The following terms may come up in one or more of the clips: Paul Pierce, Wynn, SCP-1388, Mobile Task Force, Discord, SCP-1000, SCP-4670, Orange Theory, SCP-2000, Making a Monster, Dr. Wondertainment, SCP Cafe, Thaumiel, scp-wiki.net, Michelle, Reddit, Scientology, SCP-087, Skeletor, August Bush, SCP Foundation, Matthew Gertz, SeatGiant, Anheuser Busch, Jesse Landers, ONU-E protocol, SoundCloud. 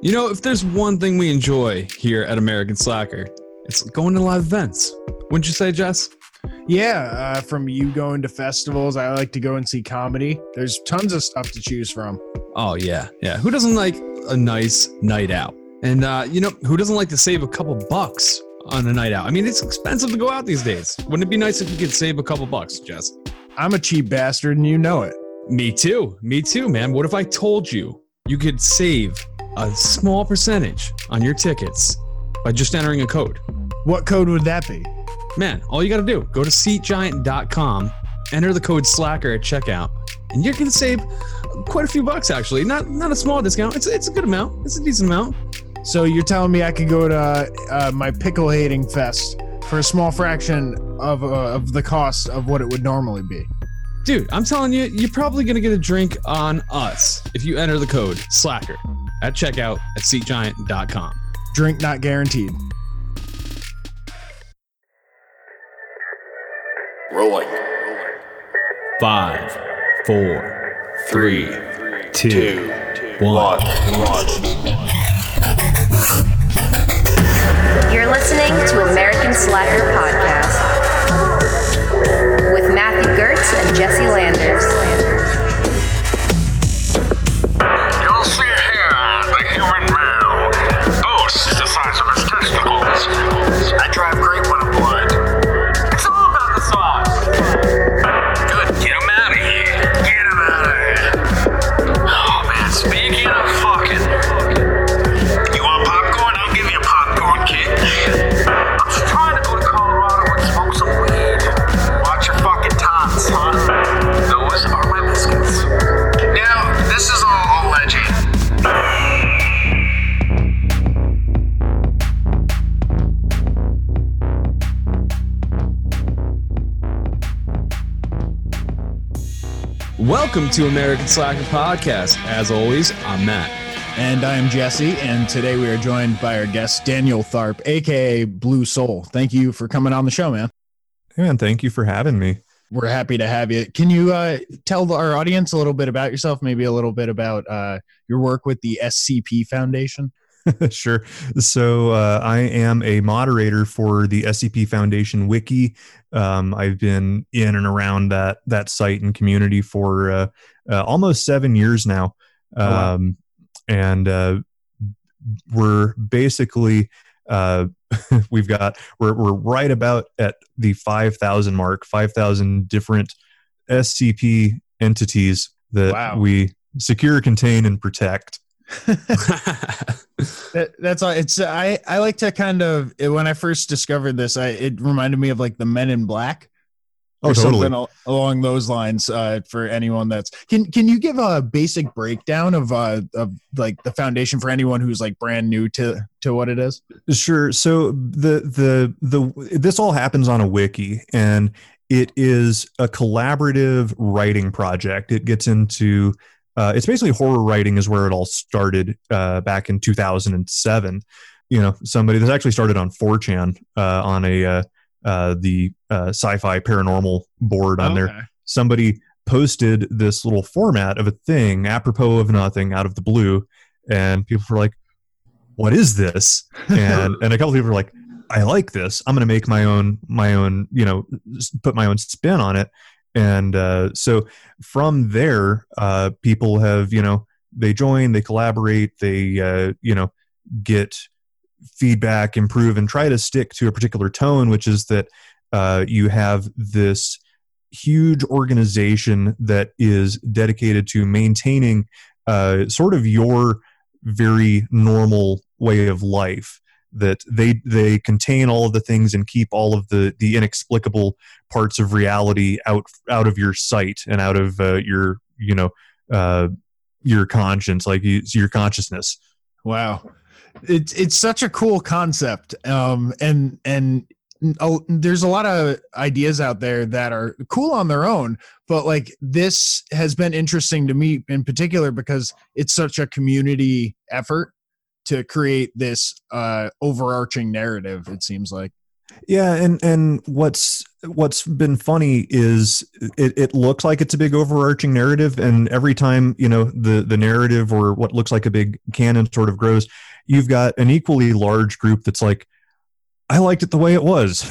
You know, if there's one thing we enjoy here at American Slacker, it's going to live events. Wouldn't you say, Jess? Yeah, from you going to festivals, I like to go and see comedy. There's tons of stuff to choose from. Oh, yeah. Yeah. Who doesn't like a nice night out? And, you know, who doesn't like to save a couple bucks on a night out? I mean, it's expensive to go out these days. Wouldn't it be nice if you could save a couple bucks, Jess? I'm a cheap bastard, and you know it. Me too. Me too, man. What if I told you you could save a small percentage on your tickets by just entering a code? What code would that be? Man, all you got to do, go to SeatGiant.com, enter the code Slacker at checkout, and you're going to save quite a few bucks, actually. Not a small discount. It's a good amount. It's a decent amount. So you're telling me I could go to my pickle-hating fest for a small fraction of the cost of what it would normally be? Dude, I'm telling you, you're probably going to get a drink on us if you enter the code Slacker at checkout at SeatGiant.com. Drink not guaranteed. Rolling. 5, 4, 3, 2, 1. You're listening to American Slacker Podcast with Matthew Gertz and Jesse Landers. You'll see here the human male boasts the size of his testicles. I drive great one blood. It's all about the sauce. Good, get him out of here. Get him out of here. Oh man, speaking of fucking. You want popcorn? I'll give you a popcorn kick. I'm just trying to go to Colorado and smoke some weed. Watch your fucking tots, huh? Those are my biscuits. Now, this is all a legend. Welcome to American Slacker Podcast. As always, I'm Matt. And I'm Jesse, and today we are joined by our guest, Daniel Tharp, a.k.a. Blue Soul. Thank you for coming on the show, man. Hey, man, thank you for having me. We're happy to have you. Can you tell our audience a little bit about yourself, maybe a little bit about your work with the SCP Foundation? Sure. So I am a moderator for the SCP Foundation Wiki. I've been in and around that site and community for almost 7 years now. Oh, wow. And we're basically, we're right about at the 5,000 mark, 5,000 different SCP entities that we secure, contain, and protect. That's all. It's I like to kind of, when I first discovered this, it reminded me of like the Men in Black or something along those lines. For anyone that's, can you give a basic breakdown of like the foundation for anyone who's like brand new to what it is? Sure. So this all happens on a wiki, and it is a collaborative writing project. It gets into it's basically horror writing is where it all started back in 2007. You know, somebody, this actually started on 4chan on a the sci-fi paranormal board on there. Somebody posted this little format of a thing apropos of nothing out of the blue, and people were like, "What is this?" And a couple people were like, "I like this. I'm going to make my own. You know, put my own spin on it." And so from there, people have, you know, they join, they collaborate, they, you know, get feedback, improve, and try to stick to a particular tone, which is that you have this huge organization that is dedicated to maintaining sort of your very normal way of life. That they contain all of the things and keep all of the inexplicable parts of reality out of your sight and out of your, you know, your conscience, like your consciousness. Wow. It's such a cool concept. And there's a lot of ideas out there that are cool on their own, but like this has been interesting to me in particular because it's such a community effort to create this overarching narrative, it seems like. Yeah, and what's been funny is it looks like it's a big overarching narrative, and every time, you know, the narrative or what looks like a big canon sort of grows, you've got an equally large group that's like, I liked it the way it was.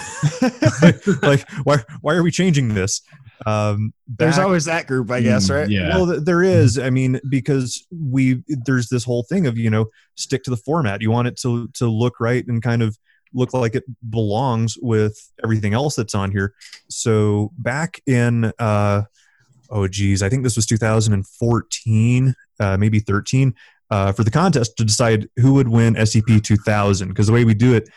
Like, why are we changing this? There's always that group, I guess, right? Yeah. Well, there is. I mean, because there's this whole thing of, you know, stick to the format. You want it to look right and kind of look like it belongs with everything else that's on here. So back in, I think this was 2014, maybe 13, for the contest to decide who would win SCP-2000. Because the way we do it,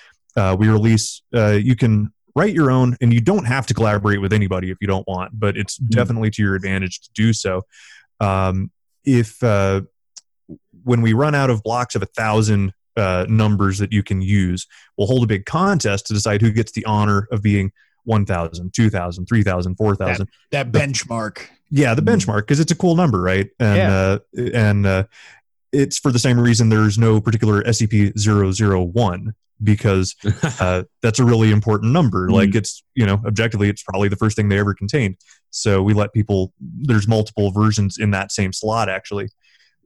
we release, you can write your own, and you don't have to collaborate with anybody if you don't want, but it's definitely to your advantage to do so. If when we run out of blocks of 1,000 numbers that you can use, we'll hold a big contest to decide who gets the honor of being 1,000, 2,000, 3,000, 4,000. That benchmark. Yeah, the benchmark, because it's a cool number, right? And, it's for the same reason there's no particular SCP-001, because that's a really important number. Like, it's, you know, objectively, it's probably the first thing they ever contained. So we let people, there's multiple versions in that same slot, actually.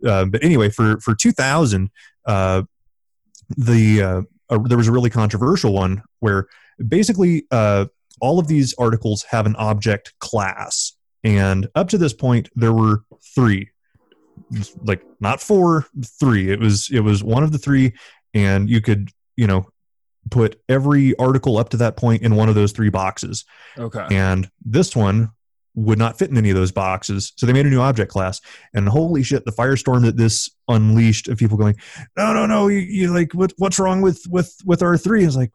But anyway, for 2000, there was a really controversial one where basically all of these articles have an object class. And up to this point, there were three. Like, not four, three. It was one of the three, and you could, you know, put every article up to that point in one of those three boxes. Okay. And this one would not fit in any of those boxes. So they made a new object class, and holy shit, the firestorm that this unleashed of people going, no, you like, what's wrong with our three? It's like,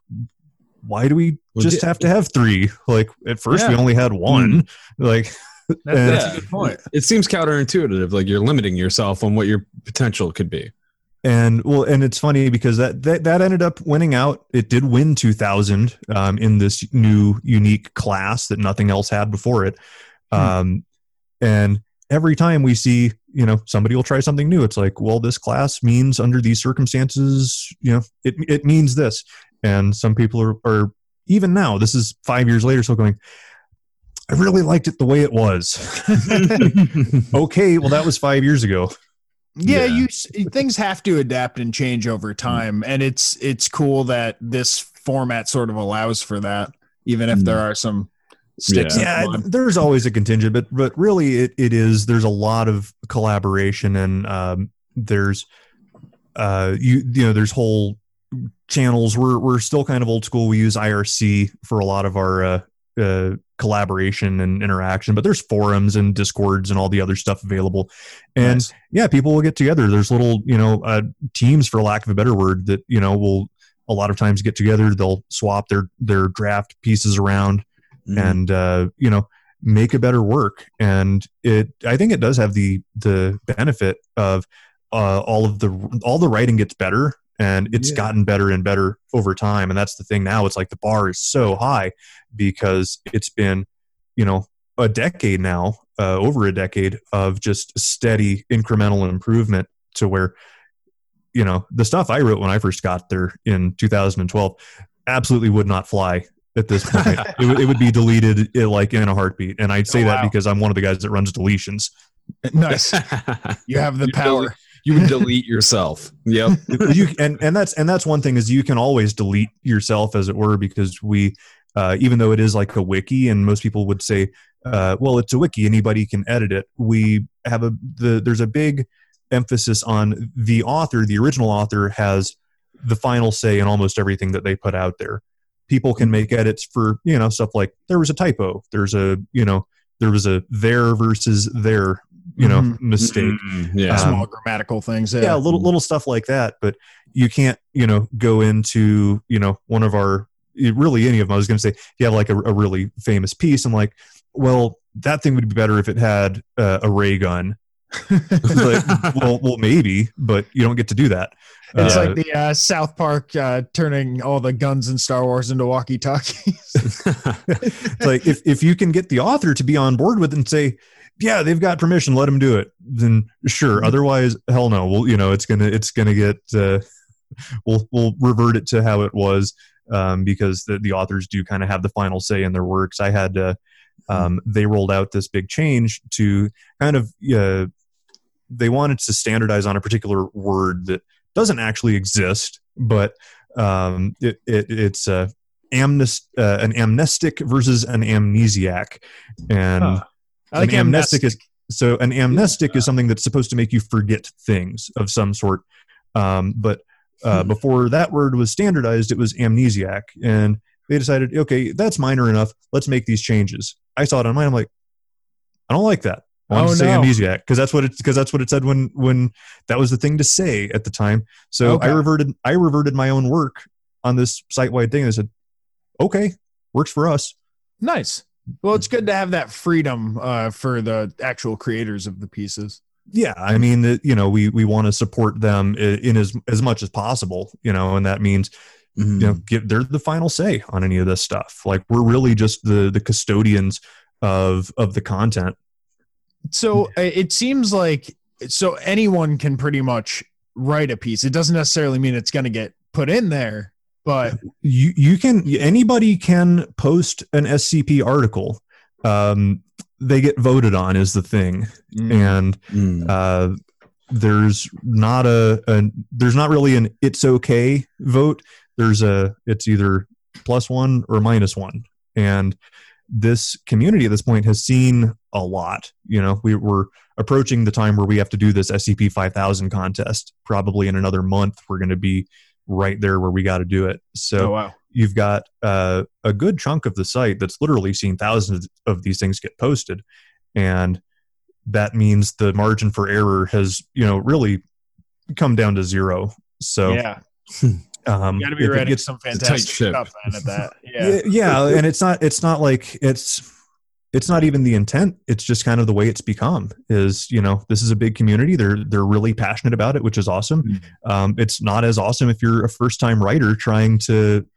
why do we just have to have three? Like, at first we only had one. Like, that's a good point. It seems counterintuitive. Like, you're limiting yourself on what your potential could be. And and it's funny because that ended up winning out. It did win 2000 in this new unique class that nothing else had before it. And every time we see, you know, somebody will try something new, it's like, well, this class means under these circumstances, you know, it means this. And some people are even now, this is 5 years later, still going, I really liked it the way it was. Okay, well, that was 5 years ago. You things have to adapt and change over time, and it's cool that this format sort of allows for that, even if there are some sticks. There's always a contingent, but really it is. There's a lot of collaboration, and there's whole channels. We're still kind of old school. We use IRC for a lot of our collaboration and interaction, but there's forums and Discords and all the other stuff available. And people will get together. There's little, you know, teams, for lack of a better word, that, you know, will a lot of times get together. They'll swap their draft pieces around and, you know, make a better work. And I think it does have the benefit of all the writing gets better, and it's gotten better and better over time. And that's the thing now. It's like the bar is so high because it's been, you know, a decade now, over a decade of just steady incremental improvement to where, you know, the stuff I wrote when I first got there in 2012 absolutely would not fly at this point. It would be deleted like in a heartbeat. And I'd say that because I'm one of the guys that runs deletions. Nice. You have the power. You would delete yourself. Yep. and that's one thing, is you can always delete yourself, as it were, because we, even though it is like a wiki, and most people would say, well, it's a wiki, anybody can edit it. We have there's a big emphasis on the author. The original author has the final say in almost everything that they put out there. People can make edits for, you know, stuff like there was a typo. There's a, you know, there was a there versus there, you know, mistake. Small grammatical things. Yeah, little stuff like that. But you can't, you know, go into, you know, one of our, really any of them. I was going to say, if you have like a really famous piece, I'm like, well, that thing would be better if it had a ray gun. Like, well, maybe, but you don't get to do that. It's like the South Park turning all the guns in Star Wars into walkie-talkies. It's like, if you can get the author to be on board with it and say, yeah, they've got permission, let them do it, then sure. Otherwise, hell no. Well, you know, it's gonna get we'll revert it to how it was. because the authors do kind of have the final say in their works. I had they rolled out this big change to kind of they wanted to standardize on a particular word that doesn't actually exist, but it's an amnestic versus an amnesiac, and I like an amnestic is so an amnestic is something that's supposed to make you forget things of some sort, but before that word was standardized, it was amnesiac, and they decided, okay, that's minor enough. Let's make these changes. I saw it on mine. I'm like, I don't like that. I want to say amnesiac because that's what it said when that was the thing to say at the time. So I reverted my own work on this site wide thing. I said, okay, works for us. Nice. Well, it's good to have that freedom for the actual creators of the pieces. Yeah, I mean, we want to support them in as much as possible, and that means, they're the final say on any of this stuff. Like, we're really just the custodians of the content. So it seems like anyone can pretty much write a piece. It doesn't necessarily mean it's going to get put in there, but anybody can post an SCP article. They get voted on is the thing. There's not really an it's okay vote. There's it's either +1 or -1. And this community at this point has seen a lot. We're approaching the time where we have to do this SCP 5000 contest. Probably in another month, we're going to be right there where we got to do it. So you've got a good chunk of the site that's literally seen thousands of these things get posted. And that means the margin for error has, really come down to zero. So you gotta be ready to some fantastic stuff at that. And it's not like it's not even the intent. It's just kind of the way it's become is, this is a big community. They're really passionate about it, which is awesome. It's not as awesome if you're a first-time writer trying to,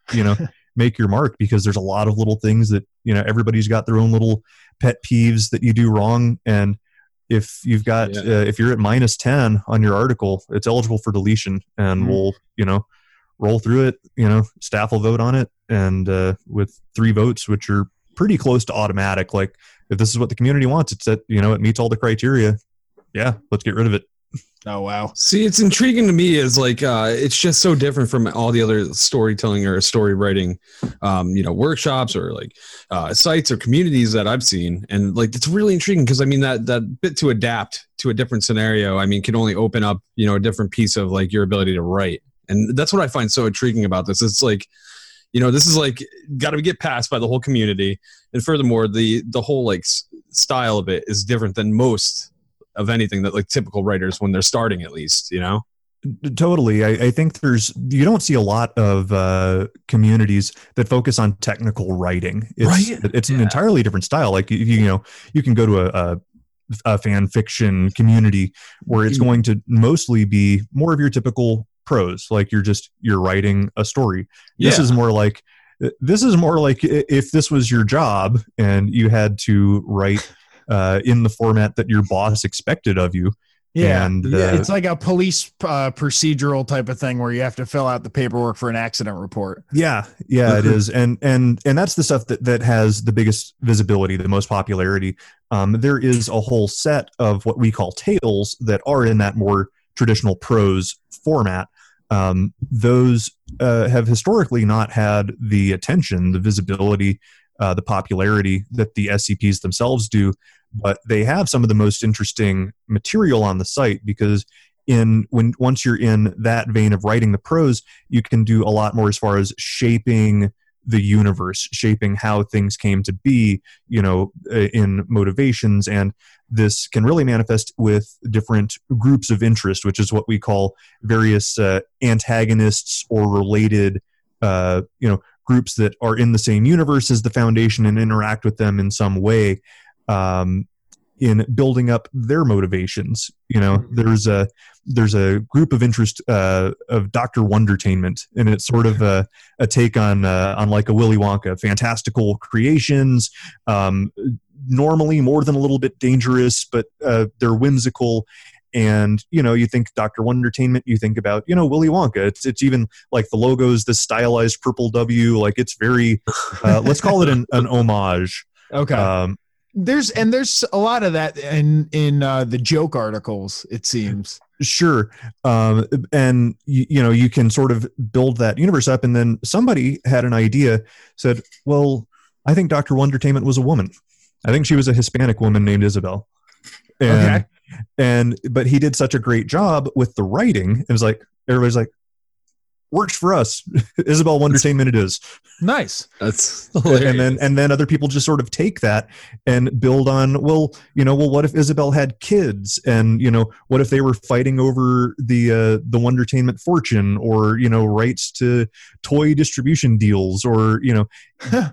make your mark, because there's a lot of little things that, everybody's got their own little pet peeves that you do wrong. And if you've got, if you're at -10 on your article, it's eligible for deletion, and we'll, roll through it. Staff will vote on it. And with 3 votes, which are pretty close to automatic, like if this is what the community wants, it's that it meets all the criteria. Yeah, let's get rid of it. Oh wow! See, it's intriguing to me. Is like it's just so different from all the other storytelling or story writing, workshops or like sites or communities that I've seen, and like it's really intriguing because I mean that bit to adapt to a different scenario, I mean, can only open up a different piece of like your ability to write, and that's what I find so intriguing about this. It's like. This is like got to get passed by the whole community, and furthermore, the whole like style of it is different than most of anything that like typical writers when they're starting, at least. Totally. I think you don't see a lot of communities that focus on technical writing. It's an entirely different style. Like you can go to a fan fiction community where it's going to mostly be more of your typical prose, like you're writing a story. This is more like if this was your job and you had to write in the format that your boss expected of you. It's like a police procedural type of thing where you have to fill out the paperwork for an accident report. It is, and that's the stuff that has the biggest visibility, the most popularity. There is a whole set of what we call tales that are in that more traditional prose format. Those have historically not had the attention, the visibility, the popularity that the SCPs themselves do, but they have some of the most interesting material on the site because once you're in that vein of writing the prose, you can do a lot more as far as shaping the universe, shaping how things came to be, in motivations. And this can really manifest with different groups of interest, which is what we call various antagonists or related, groups that are in the same universe as the Foundation and interact with them in some way in building up their motivations. There's a group of interest of Dr. Wondertainment, and it's sort of a take on like a Willy Wonka, fantastical creations, normally more than a little bit dangerous, but they're whimsical, And, you know, you think Dr. Wondertainment, you think about, you know, Willy Wonka. It's even like the logo's this stylized purple W. Like it's very, let's call it an homage. Okay. There's a lot of that in the joke articles, it seems. Sure. And you know, you can sort of build that universe up. And then somebody had an idea, said, well, I think Dr. Wondertainment was a woman. I think she was a Hispanic woman named Isabel. And, okay. And, but he did such a great job with the writing. It was like, everybody's like, works for us. Isabel Wondertainment it is. Nice. That's hilarious. And then other people just sort of take that and build on, well, you know, well, what if Isabel had kids? And, you know, what if they were fighting over the Wondertainment fortune, or, you know, rights to toy distribution deals, or, you know,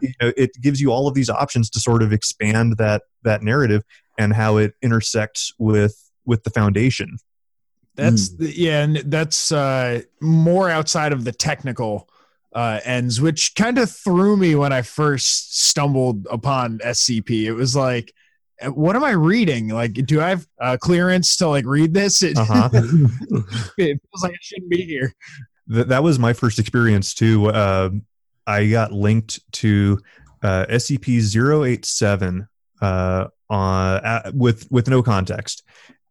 you know, it gives you all of these options to sort of expand that narrative and how it intersects with the Foundation. That's yeah, and that's more outside of the technical ends, which kind of threw me when I first stumbled upon SCP. It was like, what am I reading? Like, do I have clearance to like read this? It feels like I shouldn't be here. That was my first experience too. I got linked to SCP-087 with no context,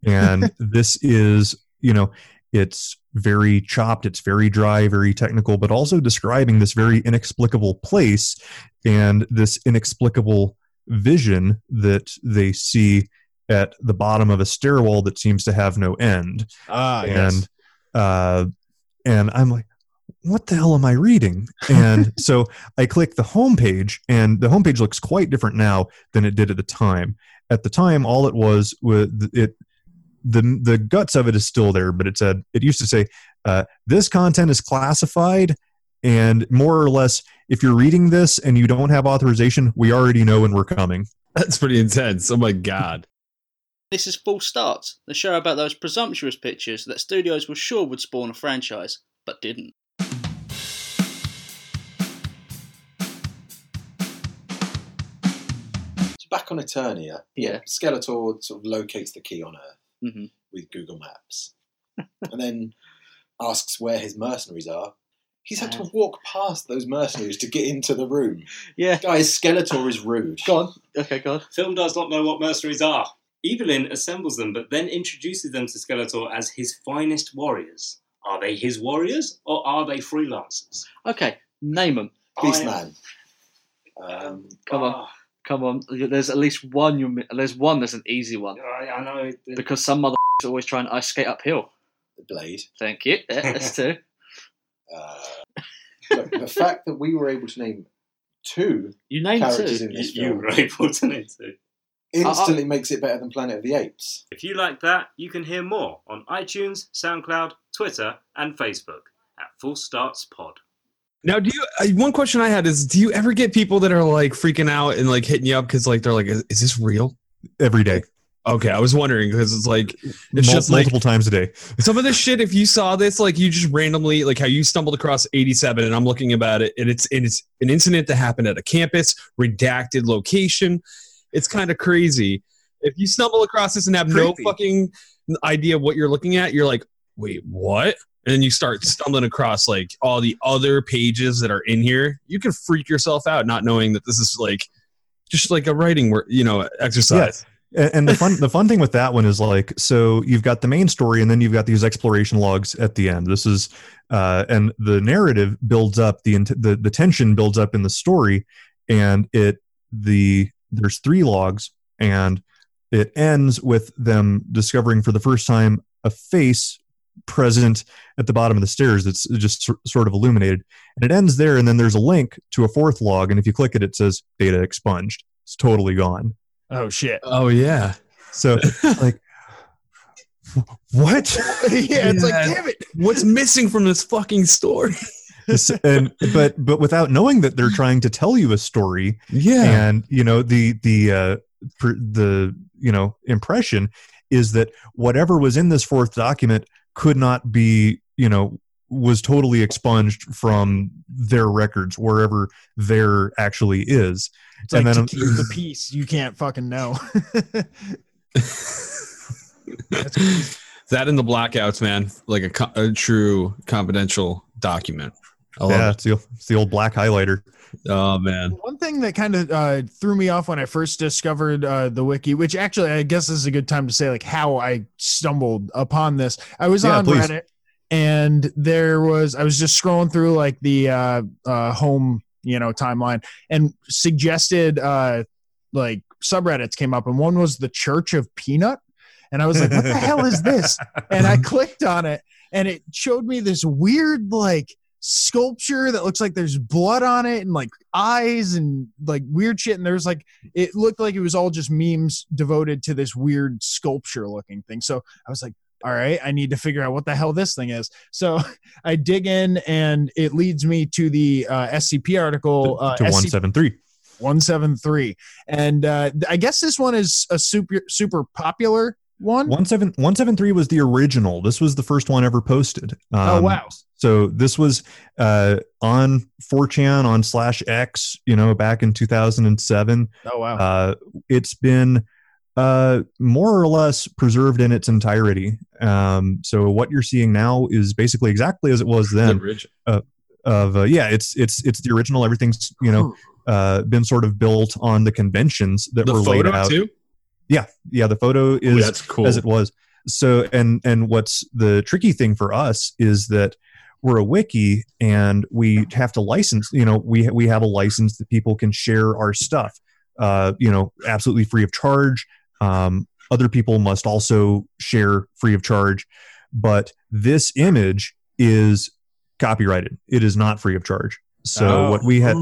and this is. You know, it's very chopped, it's very dry, very technical, but also describing this very inexplicable place and this inexplicable vision that they see at the bottom of a stairwell that seems to have no end. Yes. And I'm like, what the hell am I reading? And so I click the homepage, and the homepage looks quite different now than it did at the time. At the time, all it was it. The guts of it is still there, but it used to say, this content is classified, and more or less, if you're reading this and you don't have authorization, we already know when we're coming. That's pretty intense. Oh my God. This is False Start, the show about those presumptuous pictures that studios were sure would spawn a franchise, but didn't. So back on Eternia, yeah. Skeletor sort of locates the key on Earth. Mm-hmm. With Google Maps, and then asks where his mercenaries are. He's had to walk past those mercenaries to get into the room. Yeah, guys, Skeletor is rude. God. Film does not know what mercenaries are. Evelyn assembles them, but then introduces them to Skeletor as his finest warriors. Are they his warriors, or are they freelancers? Okay, name them. Beastman. Come on, there's at least one. There's one that's an easy one. I know. Because some mother is always trying to ice skate uphill. Blade. Thank you. Yeah, that's two. Look, the fact that we were able to name two characters in this film. You were able to name two. Instantly makes it better than Planet of the Apes. If you like that, you can hear more on iTunes, SoundCloud, Twitter, and Facebook at Full Starts Pod. Now, do you? One question I had is, do you ever get people that are like freaking out and like hitting you up because like they're like, "Is this real?" Every day. Okay, I was wondering because it's like it's just multiple times a day. Some of this shit, if you saw this, like you just randomly, like how you stumbled across 87, and I'm looking about it, and it's an incident that happened at a campus, redacted location. It's kind of crazy. If you stumble across this and have no fucking idea what you're looking at, you're like, "Wait, what?" And then you start stumbling across like all the other pages that are in here. You can freak yourself out not knowing that this is like just like a writing work, you know, exercise. Yeah. And the fun thing with that one is like, so you've got the main story and then you've got these exploration logs at the end. This is and the narrative builds up, the tension builds up in the story, and there's three logs, and it ends with them discovering for the first time a face present at the bottom of the stairs that's just sort of illuminated, and it ends there. And then there's a link to a fourth log, and if you click it says data expunged. It's totally gone. Oh shit. Oh yeah. So like what? Yeah, it's like, damn it, what's missing from this fucking story? And but without knowing that they're trying to tell you a story. Yeah. And you know, the you know, impression is that whatever was in this fourth document could not be, you know, was totally expunged from their records wherever there actually is. It's and like then to keep the peace, you can't fucking know. That's That and the blackouts, man, like a true confidential document. Yeah, it's the old black highlighter. Oh, man. One thing that kind of threw me off when I first discovered the wiki, which actually I guess this is a good time to say like how I stumbled upon this. I was on Reddit and I was just scrolling through like the home, you know, timeline, and suggested like subreddits came up, and one was the Church of Peanut. And I was like, what the hell is this? And I clicked on it and it showed me this weird like sculpture that looks like there's blood on it and like eyes and like weird shit. And there's like, it looked like it was all just memes devoted to this weird sculpture looking thing. So I was like, all right, I need to figure out what the hell this thing is. So I dig in and it leads me to the SCP article. To 173. 173. And I guess this one is a super popular one. 173 was the original. This was the first one ever posted. Oh, wow. So this was on 4chan, on /X, you know, back in 2007. Oh, wow. It's been more or less preserved in its entirety. So what you're seeing now is basically exactly as it was then. It's the original. Everything's, you know, been sort of built on the conventions that were laid out. Too? Yeah. The photo is that's cool. As it was. So, and what's the tricky thing for us is that we're a wiki and we have to license, you know, we have a license that people can share our stuff, you know, absolutely free of charge. Other people must also share free of charge, but this image is copyrighted. It is not free of charge. So what we had,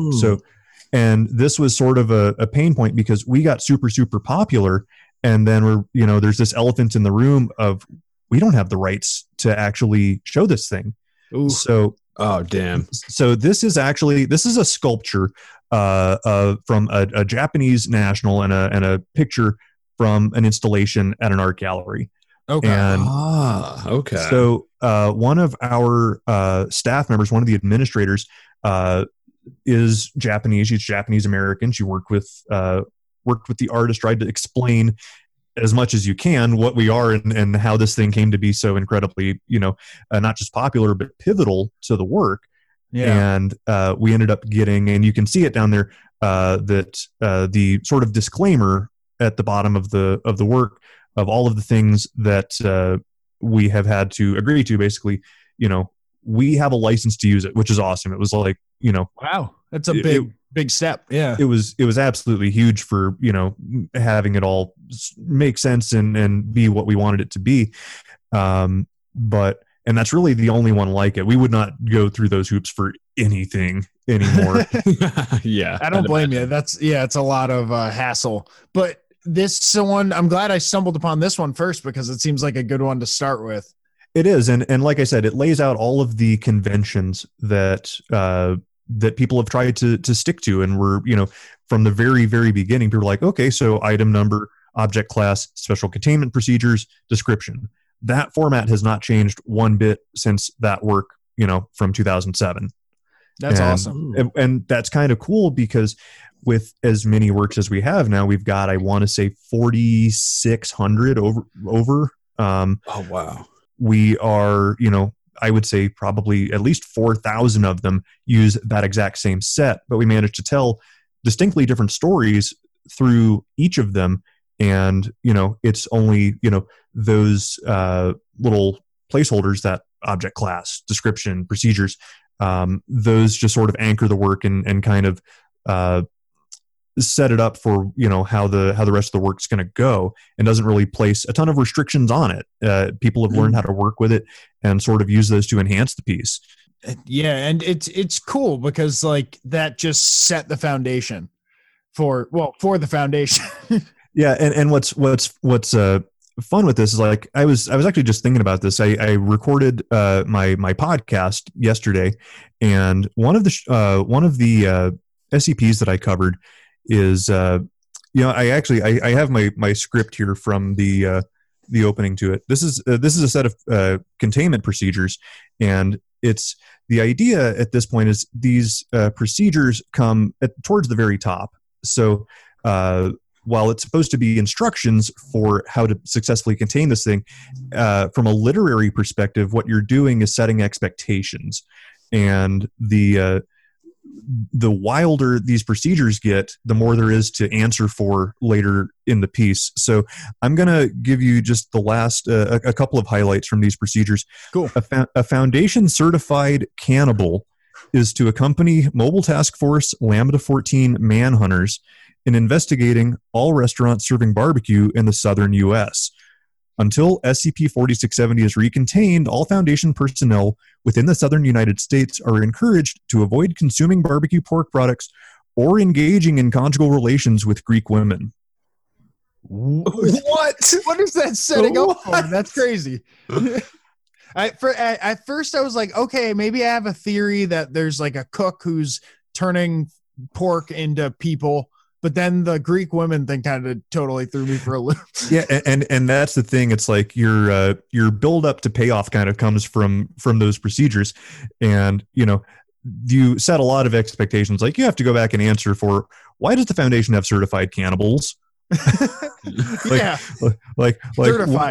and this was sort of a pain point because we got super popular. And then we're, you know, there's this elephant in the room of, we don't have the rights to actually show this thing. Ooh. So, oh, damn. So this is a sculpture from a Japanese national and a picture from an installation at an art gallery. Okay. And okay. So one of our staff members, one of the administrators is Japanese. She's Japanese American. She worked with the artist, tried to explain as much as you can what we are and how this thing came to be so incredibly, you know, not just popular, but pivotal to the work. Yeah. And we ended up getting, and you can see it down there, that the sort of disclaimer at the bottom of the work of all of the things that we have had to agree to, basically, you know, we have a license to use it, which is awesome. It was like, you know, wow, that's a big step. Yeah. It was absolutely huge for, you know, having it all make sense and be what we wanted it to be. And that's really the only one like it. We would not go through those hoops for anything anymore. Yeah. I don't blame you. That's, yeah, it's a lot of hassle, but this one, I'm glad I stumbled upon this one first because it seems like a good one to start with. It is. And like I said, it lays out all of the conventions that, that people have tried to stick to. And we're, you know, from the very, very beginning, people are like, okay, so item number, object class, special containment procedures, description. That format has not changed one bit since that work, you know, from 2007. That's awesome. And that's kind of cool because with as many works as we have now, we've got, I want to say 4,600 over. Oh, wow. We are, you know, I would say probably at least 4,000 of them use that exact same set, but we managed to tell distinctly different stories through each of them. And, you know, it's only, you know, those little placeholders, that object class, description, procedures, those just sort of anchor the work and kind of set it up for, you know, how the rest of the work's going to go, and doesn't really place a ton of restrictions on it. People have learned how to work with it and sort of use those to enhance the piece. Yeah. And it's cool because like that just set the foundation for the foundation. Yeah. And what's fun with this is like, I was actually just thinking about this. I recorded my podcast yesterday, and one of the SCPs that I covered is, you know, I have my script here from the opening to it. This is a set of containment procedures, and it's the idea at this point is these procedures come towards the very top. So while it's supposed to be instructions for how to successfully contain this thing, from a literary perspective, what you're doing is setting expectations. And the wilder these procedures get, the more there is to answer for later in the piece. So I'm going to give you just the last a couple of highlights from these procedures. Cool. A Foundation certified cannibal is to accompany Mobile Task Force Lambda 14 manhunters in investigating all restaurants serving barbecue in the southern U.S. Until SCP-4670 is recontained, all Foundation personnel within the southern United States are encouraged to avoid consuming barbecue pork products or engaging in conjugal relations with Greek women. What? What is that setting up for? That's crazy. At first I was like, okay, maybe I have a theory that there's like a cook who's turning pork into people. But then the Greek women thing kind of totally threw me for a loop. Yeah, and that's the thing. It's like your build up to payoff kind of comes from those procedures, and you know you set a lot of expectations. Like you have to go back and answer for why does the Foundation have certified cannibals? Certified.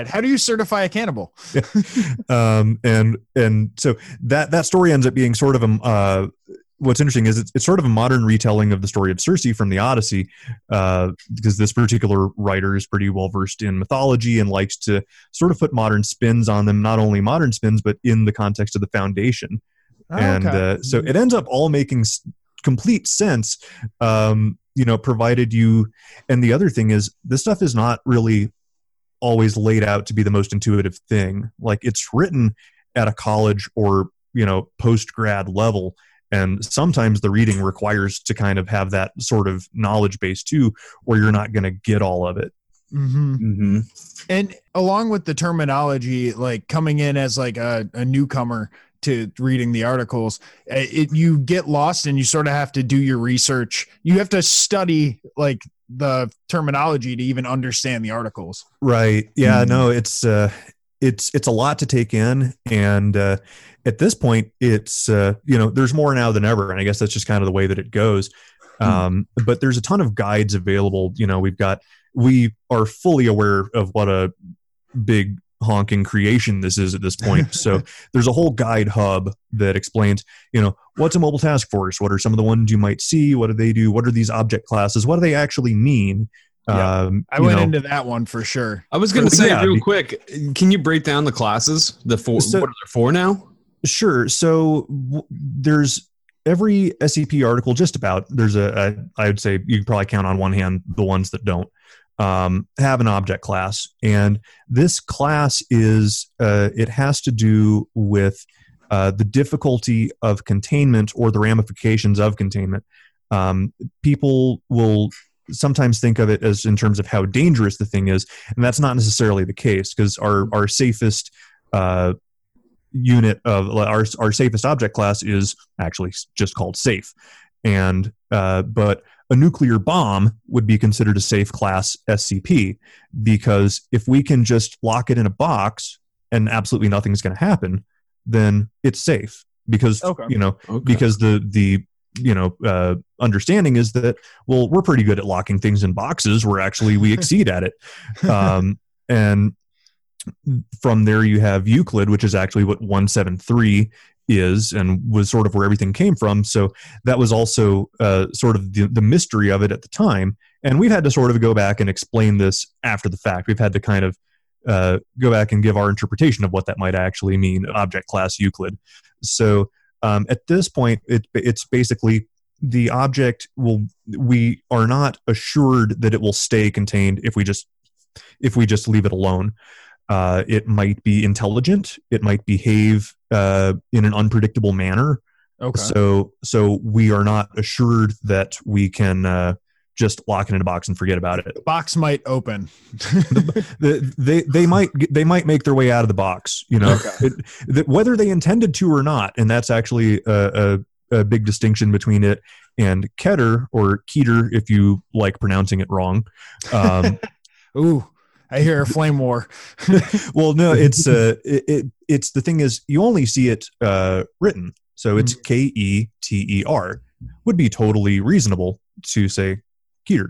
How do you certify a cannibal? Yeah. And so that story ends up being sort of a. What's interesting is it's sort of a modern retelling of the story of Circe from the Odyssey, because this particular writer is pretty well versed in mythology and likes to sort of put modern spins on them, not only modern spins, but in the context of the Foundation. Oh, and okay. So it ends up all making complete sense, provided you... And the other thing is this stuff is not really always laid out to be the most intuitive thing. Like it's written at a college or, post-grad level. And sometimes the reading requires to kind of have that sort of knowledge base too, or you're not going to get all of it. Mm-hmm. Mm-hmm. And along with the terminology, like coming in as like a newcomer to reading the articles, you get lost and you sort of have to do your research. You have to study like the terminology to even understand the articles. Right. Yeah, mm-hmm. No, it's a lot to take in. And, at this point it's, there's more now than ever. And I guess that's just kind of the way that it goes. But there's a ton of guides available. We are fully aware of what a big honking creation this is at this point. So there's a whole guide hub that explains, what's a mobile task force? What are some of the ones you might see? What do they do? What are these object classes? What do they actually mean? Yeah. I went into that one for sure. I was going to say real quick, can you break down the classes? The four, what are there for now? Sure. So there's every SCP article, just about, there's I would say you can probably count on one hand the ones that don't have an object class. And this class is, it has to do with the difficulty of containment or the ramifications of containment. People will sometimes think of it as in terms of how dangerous the thing is. And that's not necessarily the case because our safest unit of our safest object class is actually just called safe. And, but a nuclear bomb would be considered a safe class SCP because if we can just lock it in a box and absolutely nothing's going to happen, then it's safe because, because the understanding is that, well, we're pretty good at locking things in boxes. We exceed at it. And from there you have Euclid, which is actually what 173 is and was sort of where everything came from. So that was also sort of the mystery of it at the time. And we've had to sort of go back and explain this after the fact. We've had to kind of go back and give our interpretation of what that might actually mean, object class Euclid. So at this point, it's basically the object we are not assured that it will stay contained if we just leave it alone. It might be intelligent. It might behave in an unpredictable manner. Okay. So we are not assured that we can just lock it in a box and forget about it. The box might open. They might make their way out of the box. Okay. Whether they intended to or not, and that's actually a big distinction between it and Keter or Keter, if you like pronouncing it wrong. Ooh. I hear a flame war. Well, no, it's it's the thing is you only see it written, so it's Keter would be totally reasonable to say Keter,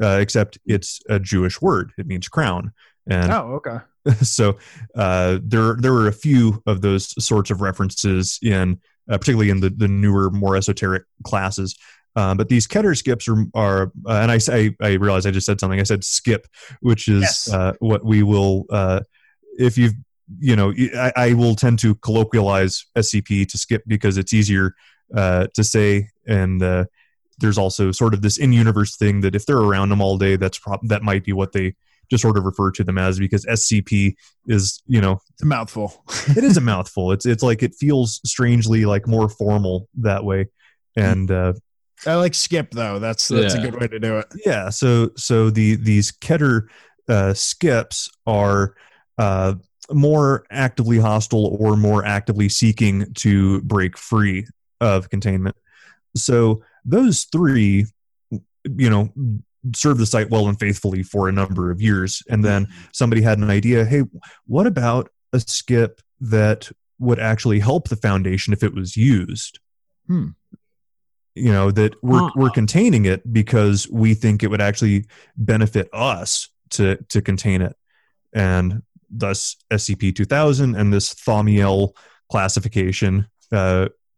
except it's a Jewish word. It means crown. And oh, okay. So there were a few of those sorts of references in, particularly in the newer, more esoteric classes. But these Keter skips are and I realize I just said something. I said skip, which is yes. What we will, if you've, you know, I will tend to colloquialize SCP to skip because it's easier to say. And there's also sort of this in-universe thing that if they're around them all day, that might be what they just sort of refer to them as, because SCP is, you know, it's a mouthful. It is a mouthful. It's like, it feels strangely like more formal that way. And I like skip though. That's a good way to do it. Yeah. So these Keter skips are more actively hostile or more actively seeking to break free of containment. So those three, you know, served the site well and faithfully for a number of years. And then somebody had an idea, hey, what about a skip that would actually help the Foundation if it was used? You know, that we're containing it because we think it would actually benefit us to contain it. And thus SCP-2000 and this Thaumiel classification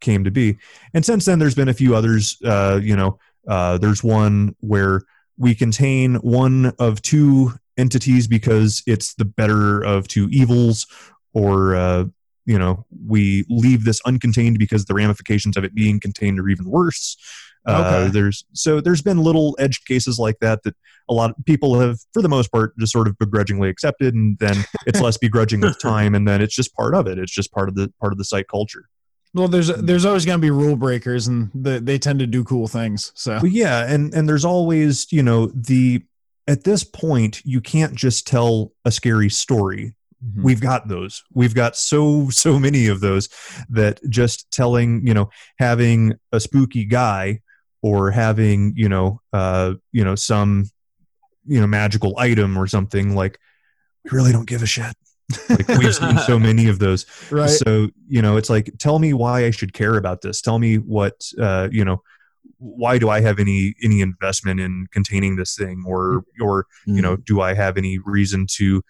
came to be. And since then, there's been a few others. There's one where we contain one of two entities because it's the better of two evils, or you know, we leave this uncontained because the ramifications of it being contained are even worse. Okay. There's been little edge cases like that a lot of people have, for the most part, just sort of begrudgingly accepted, and then it's less begrudging with time, and then it's just part of it. It's just part of the site culture. Well, there's always going to be rule breakers, and they tend to do cool things. So but yeah, and there's always, you know, at this point you can't just tell a scary story. Mm-hmm. We've got those. We've got so many of those that just telling, you know, having a spooky guy or having, you know, some, you know, magical item or something, like, we really don't give a shit. Like, we've seen so many of those. Right. So, you know, it's like, tell me why I should care about this. Tell me what, you know, why do I have any investment in containing this thing, or, you know, do I have any reason to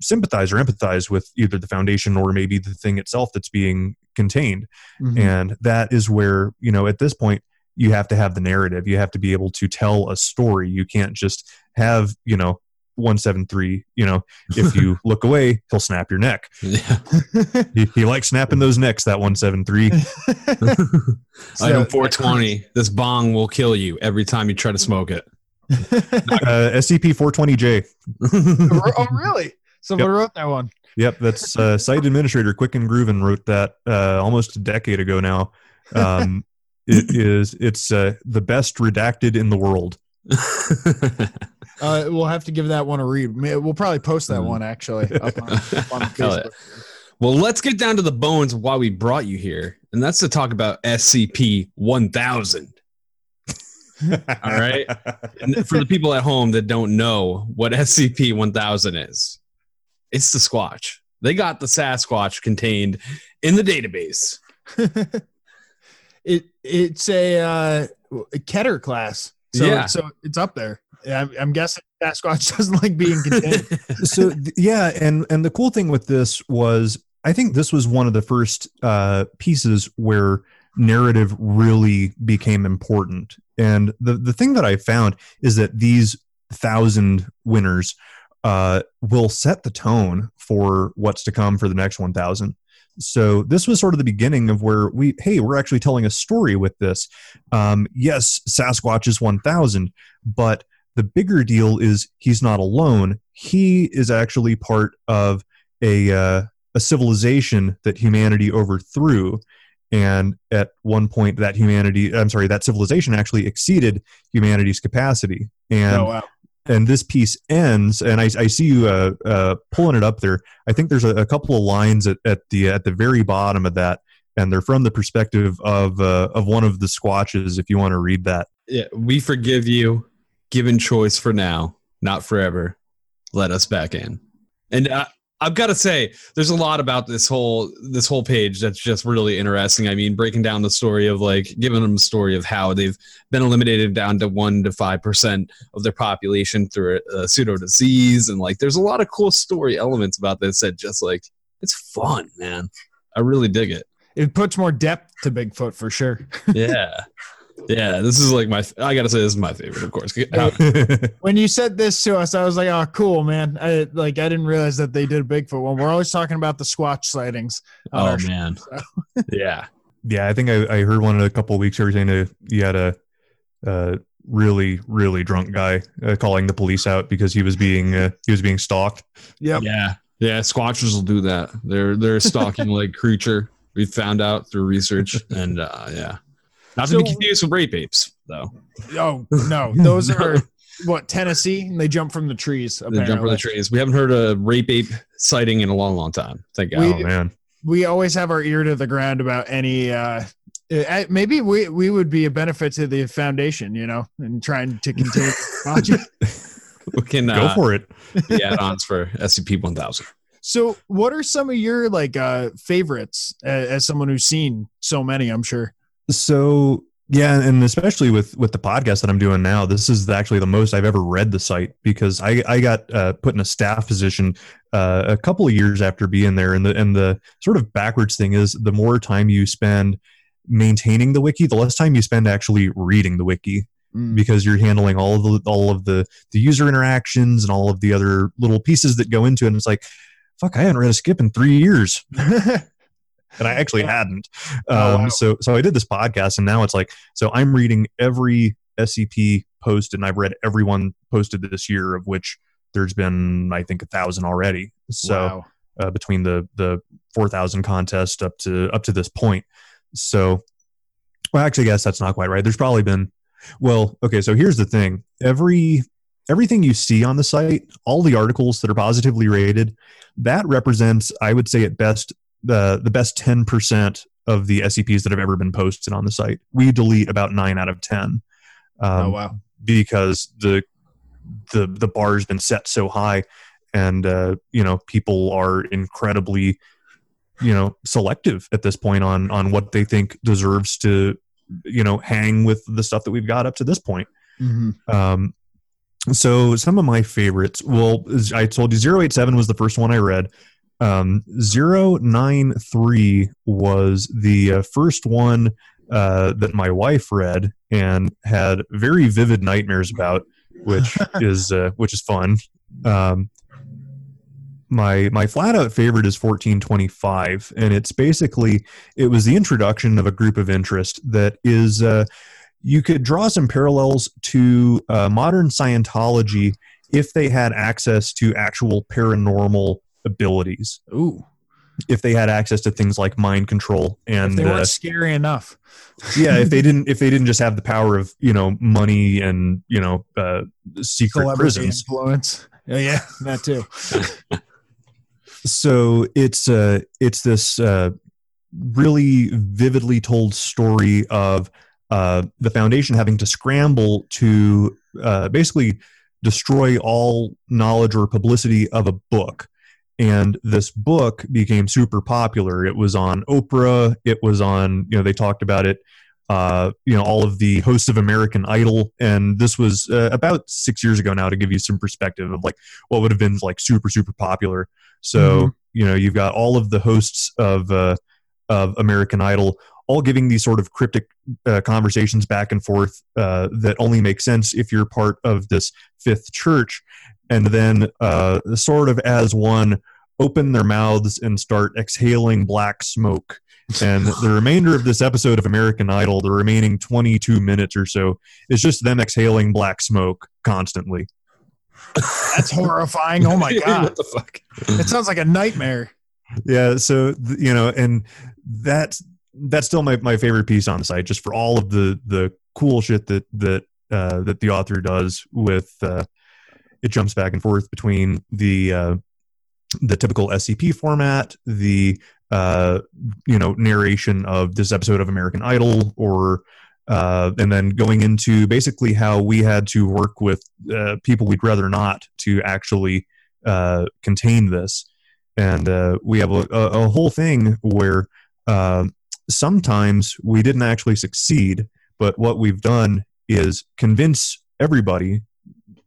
sympathize or empathize with either the Foundation or maybe the thing itself that's being contained? Mm-hmm. And that is where, you know, at this point, you have to have the narrative. You have to be able to tell a story. You can't just have, you know, 173, you know, if you look away, he'll snap your neck. Yeah. he likes snapping those necks, that 173. Item 420, this bong will kill you every time you try to smoke it. SCP-420J. Oh, really? Someone wrote that one. Yep, that's site administrator Quicken Groovin wrote that almost a decade ago now. It's the best redacted in the world. We'll have to give that one a read. We'll probably post that one actually up on Facebook. Well, let's get down to the bones of why we brought you here, and that's to talk about SCP-1000. All right, and for the people at home that don't know what SCP-1000 is, it's the Squatch. They got the Sasquatch contained in the database. It's a Keter class. So, yeah. So it's up there. I'm guessing Sasquatch doesn't like being contained. So yeah, and the cool thing with this was, I think this was one of the first pieces where narrative really became important. And the thing that I found is that these 1,000 winners will set the tone for what's to come for the next 1,000. So this was sort of the beginning of where we're actually telling a story with this. Yes, Sasquatch is 1,000, but the bigger deal is he's not alone. He is actually part of a civilization that humanity overthrew. And at one point that civilization actually exceeded humanity's capacity. And oh, wow. And this piece ends, and I see you pulling it up there. I think there's a couple of lines at the very bottom of that, and they're from the perspective of one of the Squatches, if you want to read that. Yeah, we forgive you, given choice for now, not forever. Let us back in. And I've got to say, there's a lot about this whole page that's just really interesting. I mean, breaking down the story of, like, giving them a story of how they've been eliminated down to 1 to 5% of their population through a pseudo disease. And, like, there's a lot of cool story elements about this that just, like, it's fun, man. I really dig it. It puts more depth to Bigfoot for sure. Yeah. Yeah, this is like I gotta say, this is my favorite, of course. When you said this to us, I was like, "Oh, cool, man!" I didn't realize that they did a Bigfoot one. We're always talking about the Squatch sightings. Oh man, show, so. yeah. I think I heard one in a couple of weeks. You had a really, really drunk guy calling the police out because he was being stalked. Yeah. Squatchers will do that. They're stalking like creature. We found out through research, and yeah. Not to be confused with rape apes, though. Oh, no. Those are, Tennessee? And they jump from the trees, apparently. They jump from the trees. We haven't heard a rape ape sighting in a long, long time. Thank God. Oh, man. We always have our ear to the ground about any... maybe we would be a benefit to the Foundation, you know, and trying to continue the project. We can go for it. The add-ons for SCP-1000. So what are some of your favorites as someone who's seen so many, I'm sure? So, yeah, and especially with the podcast that I'm doing now, this is actually the most I've ever read the site, because I got put in a staff position a couple of years after being there. And the sort of backwards thing is, the more time you spend maintaining the wiki, the less time you spend actually reading the wiki, because you're handling all of the user interactions and all of the other little pieces that go into it. And it's like, fuck, I haven't read a skip in 3 years. And I actually hadn't. Wow. So I did this podcast, and now it's like, so I'm reading every SCP post, and I've read every one posted this year, of which there's been, I think, 1,000 already. So wow. Between the 4,000 contest up to this point. So, well, actually, I guess that's not quite right. There's probably been, well, okay. So here's the thing. Everything you see on the site, all the articles that are positively rated, that represents, I would say at best, the best 10% of the SCPs that have ever been posted on the site. We delete about 9 out of 10. Because the bar has been set so high, and people are incredibly, selective at this point on what they think deserves to, hang with the stuff that we've got up to this point. Mm-hmm. So some of my favorites, well, I told you 087 was the first one I read. 093 was the first one that my wife read and had very vivid nightmares about, which is fun. My flat out favorite is 1425, and it's basically, it was the introduction of a group of interest that is, you could draw some parallels to modern Scientology if they had access to actual paranormal abilities. Ooh. If they had access to things like mind control, and if they weren't scary enough. Yeah, if they didn't just have the power of, money and, secret celebrity prisons. Influence. Oh, yeah, that too. So it's this really vividly told story of the Foundation having to scramble to basically destroy all knowledge or publicity of a book. And this book became super popular. It was on Oprah. It was on, they talked about it, all of the hosts of American Idol. And this was about 6 years ago now, to give you some perspective of what would have been super, super popular. So, mm-hmm. You've got all of the hosts of American Idol all giving these sort of cryptic conversations back and forth that only make sense if you're part of this fifth church. And then sort of as one, open their mouths and start exhaling black smoke. And the remainder of this episode of American Idol, the remaining 22 minutes or so, is just them exhaling black smoke constantly. That's horrifying. Oh, my God. What the fuck? It sounds like a nightmare. Yeah, so, and that's still my favorite piece on the site, just for all of the cool shit that the author does with... it jumps back and forth between the typical SCP format, the narration of this episode of American Idol, or and then going into basically how we had to work with people we'd rather not to actually contain this. And we have a whole thing where sometimes we didn't actually succeed, but what we've done is convince everybody,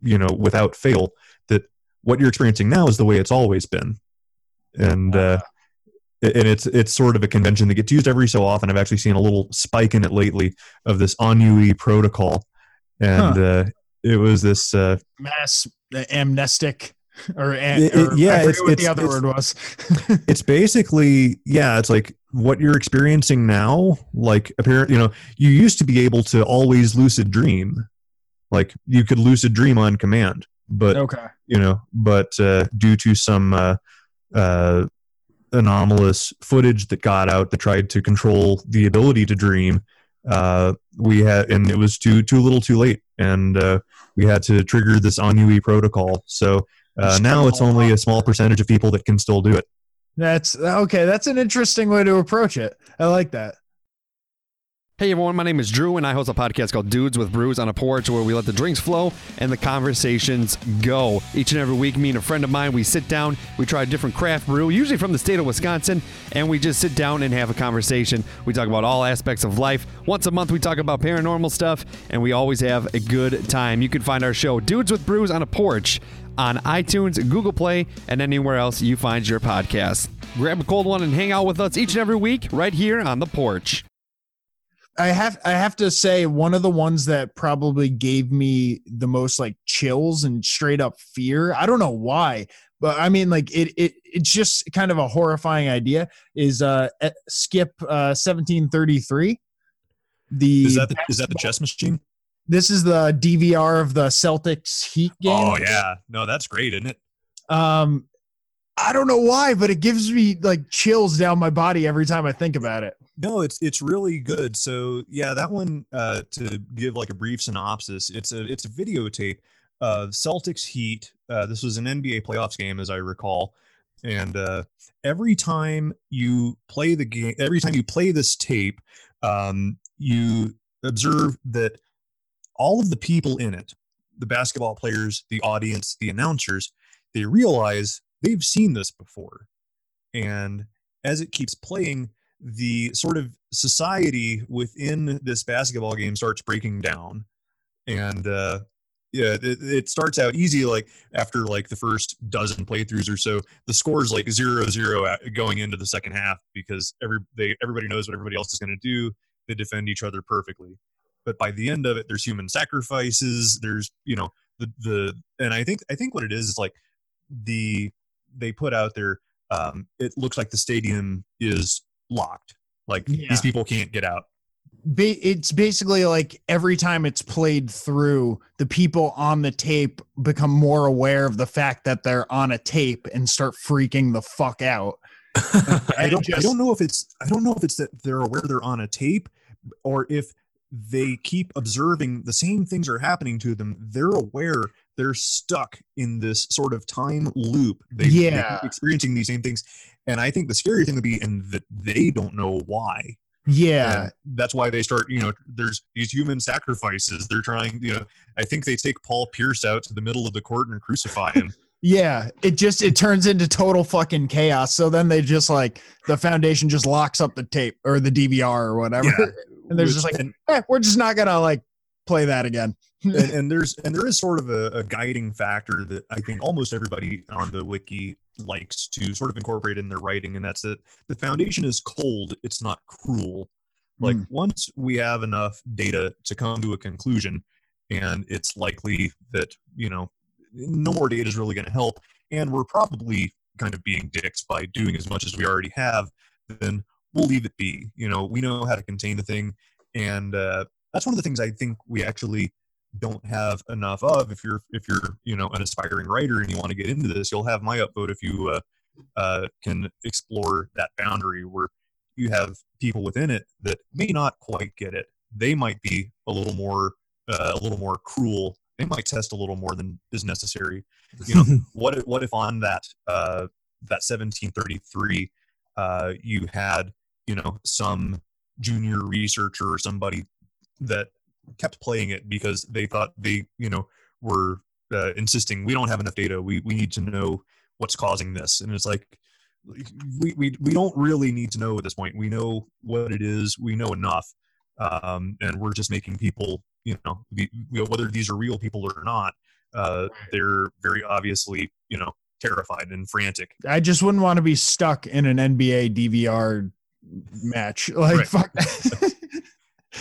you know, without fail, that what you're experiencing now is the way it's always been. And it's sort of a convention that gets used every so often. I've actually seen a little spike in it lately of this ONU-E protocol. And it was this... mass amnestic... I forget what the other word was. It's basically, it's like what you're experiencing now, like apparently, you know, you used to be able to always lucid dream. Like you could lucid dream on command, but, you know, but due to some anomalous footage that got out that tried to control the ability to dream, we had, and it was too little too late. And we had to trigger this ONU-E protocol. So, now it's only a small percentage of people that can still do it. That's an interesting way to approach it. I like that. Hey everyone, my name is Drew and I host a podcast called Dudes with Brews on a Porch, where we let the drinks flow and the conversations go. Each and every week, me and a friend of mine, we sit down, we try a different craft brew, usually from the state of Wisconsin, and we just sit down and have a conversation. We talk about all aspects of life. Once a month, we talk about paranormal stuff, and we always have a good time. You can find our show, Dudes with Brews on a Porch, on iTunes, Google Play, and anywhere else you find your podcast. Grab a cold one and hang out with us each and every week right here on the porch. I have to say, one of the ones that probably gave me the most like chills and straight up fear, I don't know why, but I mean, like it's just kind of a horrifying idea, is skip 1733. Is that the chess machine? This is the DVR of the Celtics Heat game. Oh yeah. No, that's great, isn't it? I don't know why, but it gives me like chills down my body every time I think about it. No, it's really good. So yeah, that one, to give like a brief synopsis, it's a videotape of Celtics Heat. This was an NBA playoffs game, as I recall. And every time you play this tape, you observe that all of the people in it, the basketball players, the audience, the announcers, they realize they've seen this before. And as it keeps playing, the sort of society within this basketball game starts breaking down. And it starts out easy. Like after like the first dozen playthroughs or so, the score is like 0-0 going into the second half, because everybody knows what everybody else is going to do. They defend each other perfectly. But by the end of it, there's human sacrifices. There's, you know, and I think what it is like they put out there, it looks like the stadium is locked. Like these people can't get out. It's basically like every time it's played through, the people on the tape become more aware of the fact that they're on a tape and start freaking the fuck out. I don't know if it's that they're aware they're on a tape, or if they keep observing the same things are happening to them. They're aware they're stuck in this sort of time loop. They keep experiencing these same things. And I think the scary thing would be that they don't know why. Yeah. And that's why they start, you know, there's these human sacrifices. They're trying, you know, I think they take Paul Pierce out to the middle of the court and crucify him. Yeah, it turns into total fucking chaos. So then they just like, the Foundation just locks up the tape or the DVR or whatever. Yeah. And there's just like, we're just not gonna like play that again. and there is sort of a guiding factor that I think almost everybody on the wiki likes to sort of incorporate in their writing, and that's that the Foundation is cold. It's not cruel. Like once we have enough data to come to a conclusion, and it's likely that, you know, no more data is really going to help, and we're probably kind of being dicks by doing as much as we already have, then we'll leave it be. You know, we know how to contain the thing. And that's one of the things I think we actually don't have enough of. If you're, you know, an aspiring writer and you want to get into this, you'll have my upvote if you can explore that boundary where you have people within it that may not quite get it. They might be a little more cruel. They might test a little more than is necessary. You know, what if on that that 1733 you had, you know, some junior researcher or somebody that kept playing it because they thought they, you know, were insisting, we don't have enough data. We need to know what's causing this. And it's like, we don't really need to know at this point. We know what it is. We know enough. And we're just making people, whether these are real people or not, they're very obviously, terrified and frantic. I just wouldn't want to be stuck in an NBA DVR match. Like, right. Fuck.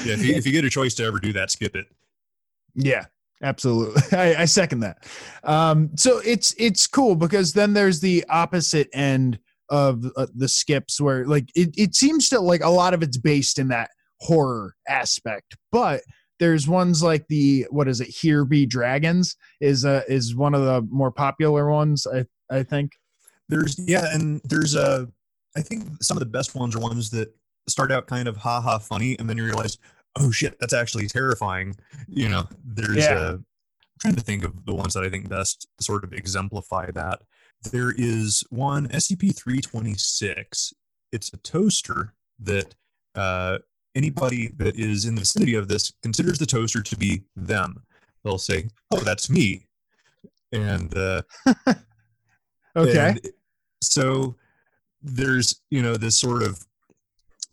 Yeah, if you get a choice to ever do that, skip it. Yeah, absolutely. I second that. So it's cool because then there's the opposite end of the skips where like it seems to like a lot of it's based in that horror aspect, but there's ones like the, what is it? Here Be Dragons is one of the more popular ones. I think there's I think some of the best ones are ones that start out kind of haha funny, and then you realize, oh shit, that's actually terrifying. I'm trying to think of the ones that I think best sort of exemplify that. There is one, SCP-326. It's a toaster that anybody that is in the vicinity of this considers the toaster to be them. They'll say, oh, that's me. And okay. And so there's, this sort of,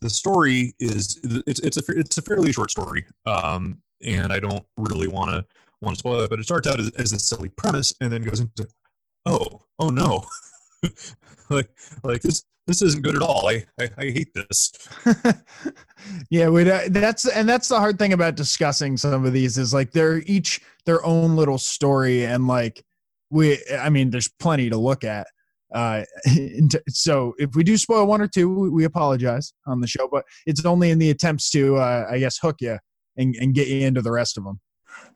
the story is, it's a fairly short story. And I don't really want to spoil it, but it starts out as a silly premise and then goes into, oh no. like this isn't good at all. I hate this. Yeah, that's the hard thing about discussing some of these is like they're each their own little story, and like there's plenty to look at. So if we do spoil one or two, we apologize on the show, but it's only in the attempts to hook you and get you into the rest of them.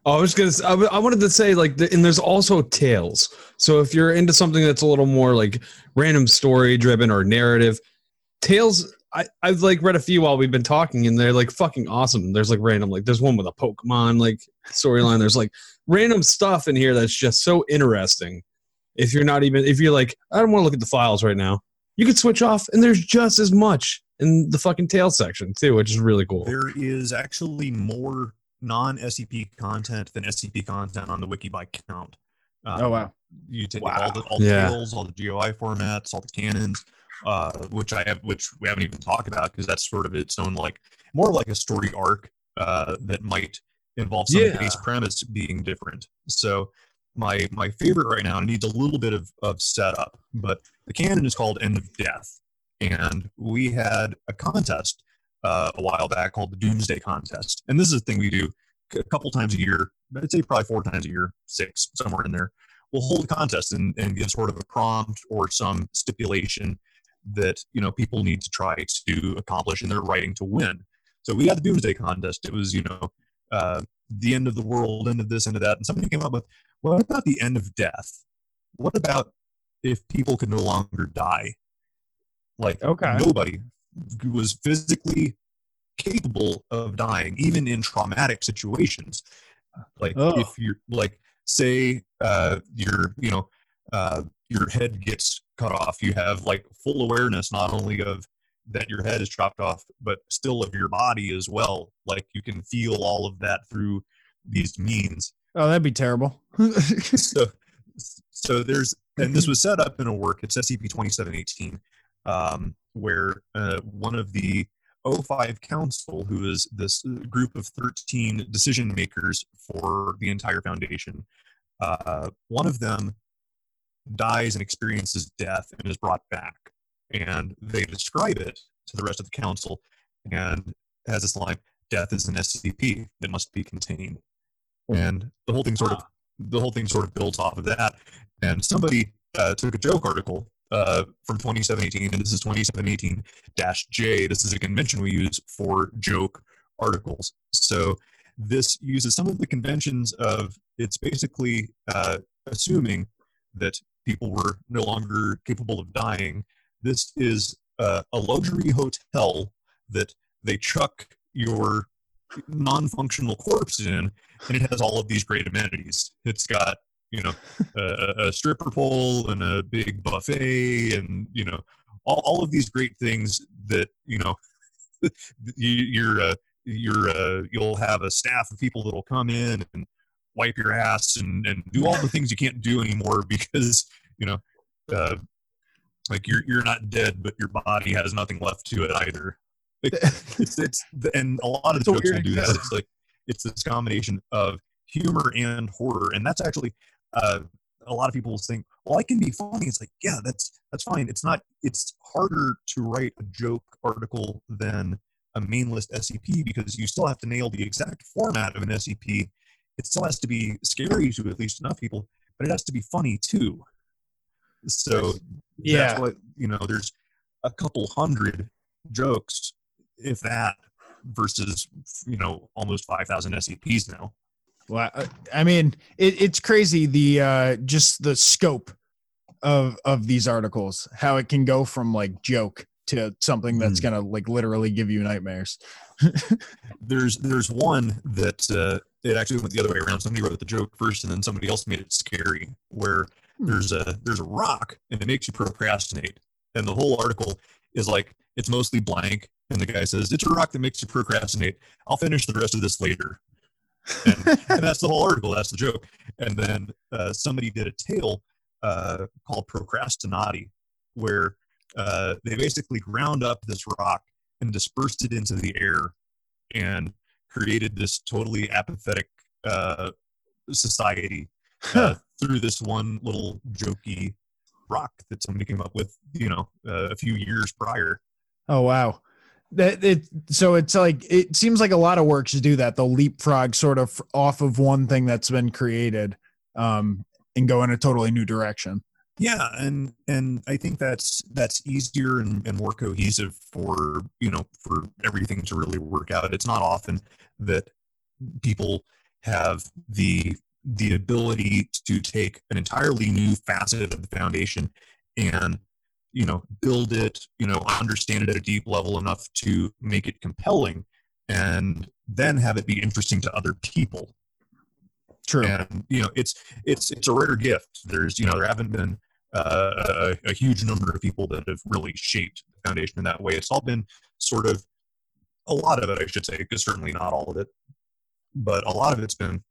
I wanted to say and there's also tales. So if you're into something that's a little more like random story driven or narrative, tales, I've read a few while we've been talking, and they're fucking awesome. There's random, there's one with a Pokemon storyline. There's random stuff in here that's just so interesting. If you're not even, if you're I don't want to look at the files right now, you could switch off, and there's just as much in the fucking tale section too, which is really cool. There is actually more non-SCP content than SCP content on the wiki by count. You take all the titles, all the GOI formats, all the canons, which we haven't even talked about because that's sort of its own more like a story arc that might involve some base premise being different. So my favorite right now needs a little bit of setup, but the canon is called End of Death, and we had a contest a while back called the Doomsday Contest. And this is a thing we do a couple times a year. I'd say probably 4 times a year, 6, somewhere in there. We'll hold a contest and give sort of a prompt or some stipulation that, people need to try to accomplish in their writing to win. So we had the Doomsday Contest. It was, the end of the world, end of this, end of that. And somebody came up with, what about the end of death? What about if people could no longer die? Nobody was physically capable of dying, even in traumatic situations. If you're say your head gets cut off, you have full awareness not only of that your head is chopped off, but still of your body as well. You can feel all of that through these means. Oh, that'd be terrible. so there's, and this was set up in a work. It's SCP-2718. Where one of the O5 Council, who is this group of 13 decision makers for the entire Foundation, one of them dies and experiences death and is brought back. And they describe it to the rest of the Council and has this line, death is an SCP that must be contained. And the whole thing sort of built off of that. And somebody took a joke article from 2718, and this is 2718-J. This is a convention we use for joke articles. So this uses some of the conventions of, it's basically assuming that people were no longer capable of dying. This is a luxury hotel that they chuck your non-functional corpse in, and it has all of these great amenities. It's got a stripper pole and a big buffet and, all of these great things that, you'll have a staff of people that'll come in and wipe your ass and do all the things you can't do anymore because, It's like you're not dead, but your body has nothing left to it either. Like, it's and a lot of the jokes will do that. It's like it's this combination of humor and horror, and that's actually a lot of people think, well, I can be funny. It's like, yeah, that's fine. It's not. It's harder to write a joke article than a main list SCP because you still have to nail the exact format of an SCP. It still has to be scary to at least enough people, but it has to be funny too. So yeah, that's what, you know, there's a couple hundred jokes, if that, versus, you know, almost 5,000 SCPs now. Well, I mean, it's crazy the just the scope of these articles, how it can go from like joke to something that's gonna like literally give you nightmares. There's one that it actually went the other way around. Somebody wrote the joke first, and then somebody else made it scary. Where there's a rock, and it makes you procrastinate, and the whole article is like it's mostly blank, and the guy says it's a rock that makes you procrastinate. I'll finish the rest of this later. and that's the whole article. That's the joke. And then somebody did a tale called Procrastinati, where they basically ground up this rock and dispersed it into the air and created this totally apathetic society through this one little jokey rock that somebody came up with, you know, a few years prior. Oh, wow. So it's like, it seems like a lot of work to do that. They'll leapfrog sort of off of one thing that's been created and go in a totally new direction. Yeah. And I think that's easier and more cohesive for, you know, for everything to really work out. It's not often that people have the ability to take an entirely new facet of the Foundation and, you know, build it, you know, understand it at a deep level enough to make it compelling and then have it be interesting to other people. True. And, you know, it's a rare gift. There's, you know, there haven't been a huge number of people that have really shaped the Foundation in that way. It's all been sort of, a lot of it, I should say, because certainly not all of it, but a lot of it's been,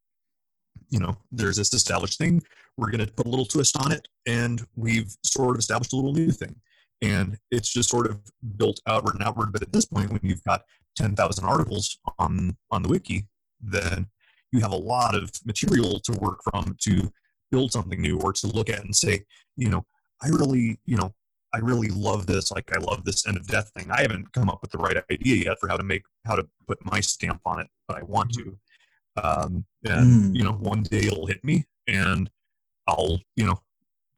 you know, there's this established thing. We're going to put a little twist on it, and we've sort of established a little new thing. And it's just sort of built outward and outward. But at this point, when you've got 10,000 articles on the wiki, then you have a lot of material to work from to build something new or to look at and say, you know, I really love this. Like, I love this End of Death thing. I haven't come up with the right idea yet for how to put my stamp on it, but I want to. And you know, one day it'll hit me and I'll, you know,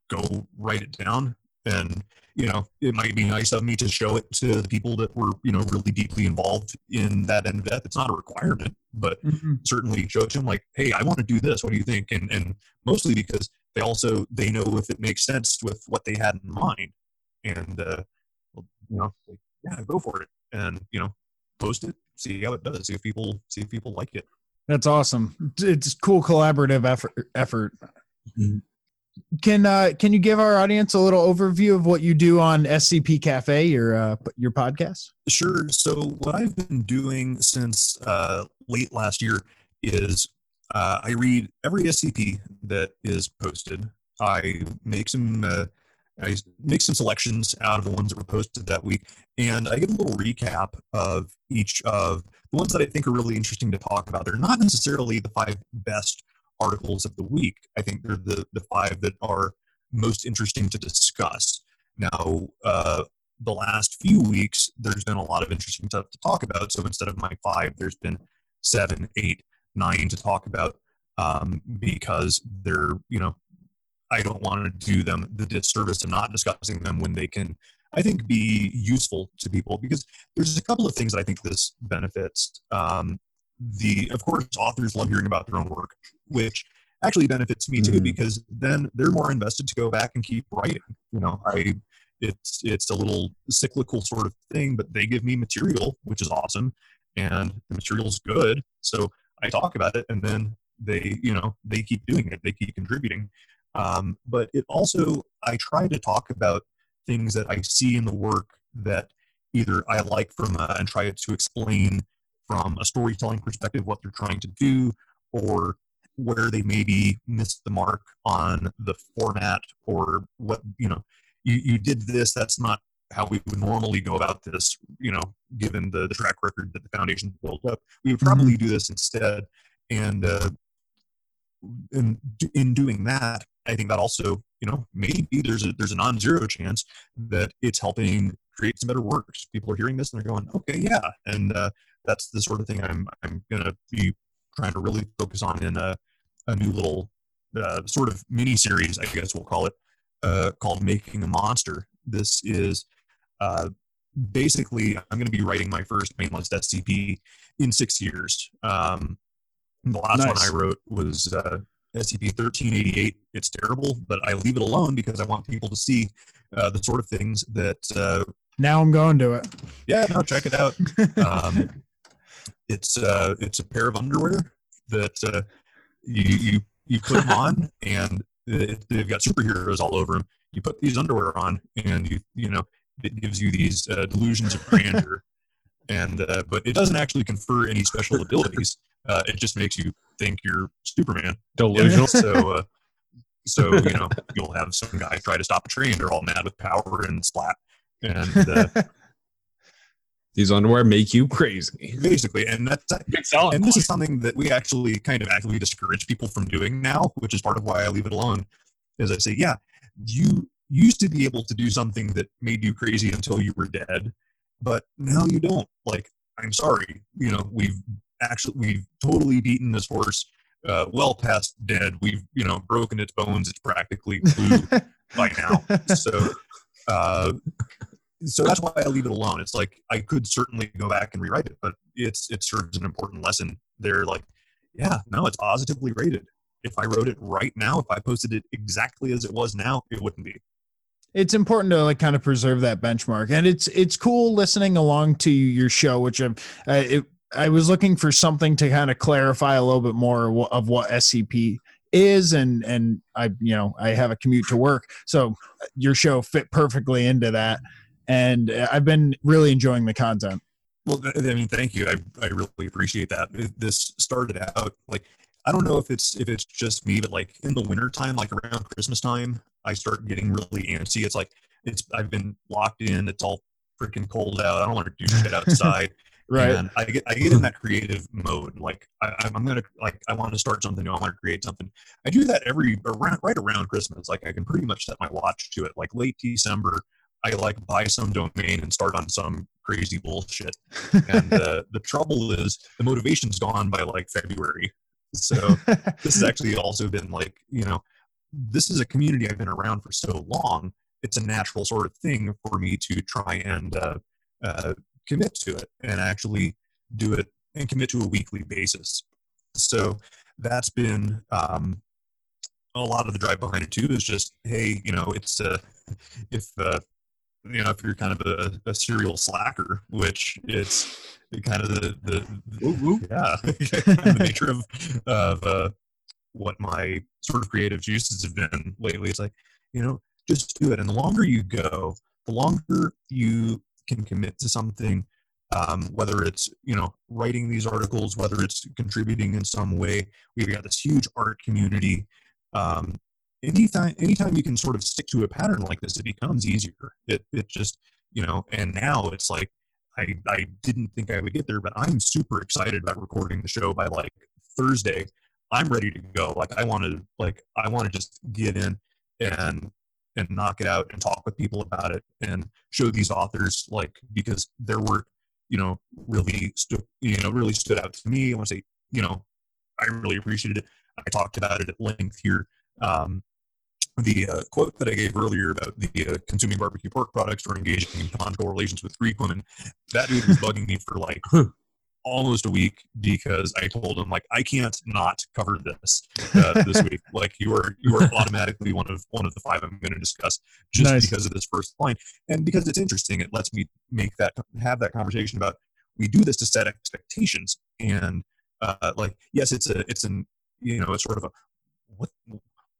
go write it down, and, you know, it might be nice of me to show it to the people that were, you know, really deeply involved in that End of Death. It's not a requirement, but certainly show it to them like, hey, I want to do this. What do you think? And mostly because they know if it makes sense with what they had in mind, and, you know, like, yeah, go for it. And, you know, post it, see how it does, see if people like it. That's awesome. It's a cool collaborative effort. Can you give our audience a little overview of what you do on SCP Cafe, your podcast? Sure. So what I've been doing since late last year is I read every SCP that is posted. I make some selections out of the ones that were posted that week, and I give a little recap of each of the ones that I think are really interesting to talk about. They're not necessarily the 5 best articles of the week. I think they're the 5 that are most interesting to discuss. Now, the last few weeks, there's been a lot of interesting stuff to talk about. So instead of my 5, there's been 7, 8, 9 to talk about because they're, you know, I don't want to do them the disservice of not discussing them when they can, I think, be useful to people, because there's a couple of things that I think this benefits. Of course, authors love hearing about their own work, which actually benefits me too, because then they're more invested to go back and keep writing. You know, it's a little cyclical sort of thing, but they give me material, which is awesome, and the material's good. So I talk about it, and then they keep doing it, they keep contributing. But it also, I try to talk about things that I see in the work that either I like from and try to explain from a storytelling perspective what they're trying to do, or where they maybe missed the mark on the format, or what, you know, you did this, that's not how we would normally go about this, you know, given the track record that the Foundation built up. We would probably do this instead. And in doing that, I think that also, you know, maybe there's a non-zero chance that it's helping create some better works. People are hearing this and they're going, okay, yeah. And that's the sort of thing I'm going to be trying to really focus on in a new little sort of mini-series, I guess we'll call it, called Making a Monster. This is... basically, I'm going to be writing my first mainlist SCP in 6 years. The last one I wrote was SCP-1388. It's terrible, but I leave it alone because I want people to see the sort of things that... now I'm going to it. Yeah, no, check it out. It's a pair of underwear that you put them on, and they've got superheroes all over them. You put these underwear on, and you know... It gives you these delusions of grandeur, and but it doesn't actually confer any special abilities. It just makes you think you're Superman. Delusional. So you know, you'll have some guy try to stop a train. They're all mad with power and splat. And these underwear make you crazy, basically. And this is something that we actually kind of actively discourage people from doing now, which is part of why I leave it alone. Is I say, yeah, you used to be able to do something that made you crazy until you were dead, but now you don't. Like, I'm sorry, you know, we've totally beaten this horse well past dead. We've, you know, broken its bones. It's practically blue by now. So that's why I leave it alone. It's like, I could certainly go back and rewrite it, but it serves an important lesson. They're like, yeah, no, it's positively rated. If I wrote it right now, if I posted it exactly as it was now, it wouldn't be. It's important to like kind of preserve that benchmark, and it's cool listening along to your show, which I was looking for something to kind of clarify a little bit more of what SCP is, and I, you know, I have a commute to work, so your show fit perfectly into that, and I've been really enjoying the content. Well, I mean, thank you. I really appreciate that. This started out like, I don't know if it's just me, but like in the winter time, like around Christmas time, I start getting really antsy. It's like I've been locked in. It's all freaking cold out. I don't want to do shit outside. Right. And I get in that creative mode. Like I want to start something new. I want to create something. I do that right around Christmas. Like I can pretty much set my watch to it. Like late December, I like buy some domain and start on some crazy bullshit. And the trouble is the motivation's gone by like February. So this has actually also been like, you know, this is a community I've been around for so long. It's a natural sort of thing for me to try and commit to it and actually do it and commit to a weekly basis. So that's been a lot of the drive behind it too, is just, hey, you know, it's if you're kind of a serial slacker, which it's kind of the nature of what my sort of creative juices have been lately. It's like, you know, just do it. And the longer you go, the longer you can commit to something, whether it's, you know, writing these articles, whether it's contributing in some way. We've got this huge art community. Anytime you can sort of stick to a pattern like this, it becomes easier. It just, you know, and now it's like, I didn't think I would get there, but I'm super excited about recording the show by like Thursday. I'm ready to go. Like I want to just get in and knock it out and talk with people about it and show these authors, like, because their work, you know, really stood out to me. I want to say, you know, I really appreciated it. I talked about it at length here. The quote that I gave earlier about the consuming barbecue pork products or engaging in conjugal relations with Greek women, that dude was bugging me for like almost a week, because I told him, like, I can't not cover this this week. Like, you are automatically one of the five I'm going to discuss just because of this first line, and because it's interesting. It lets me have that conversation about, we do this to set expectations, and like, yes, it's an you know, it's sort of a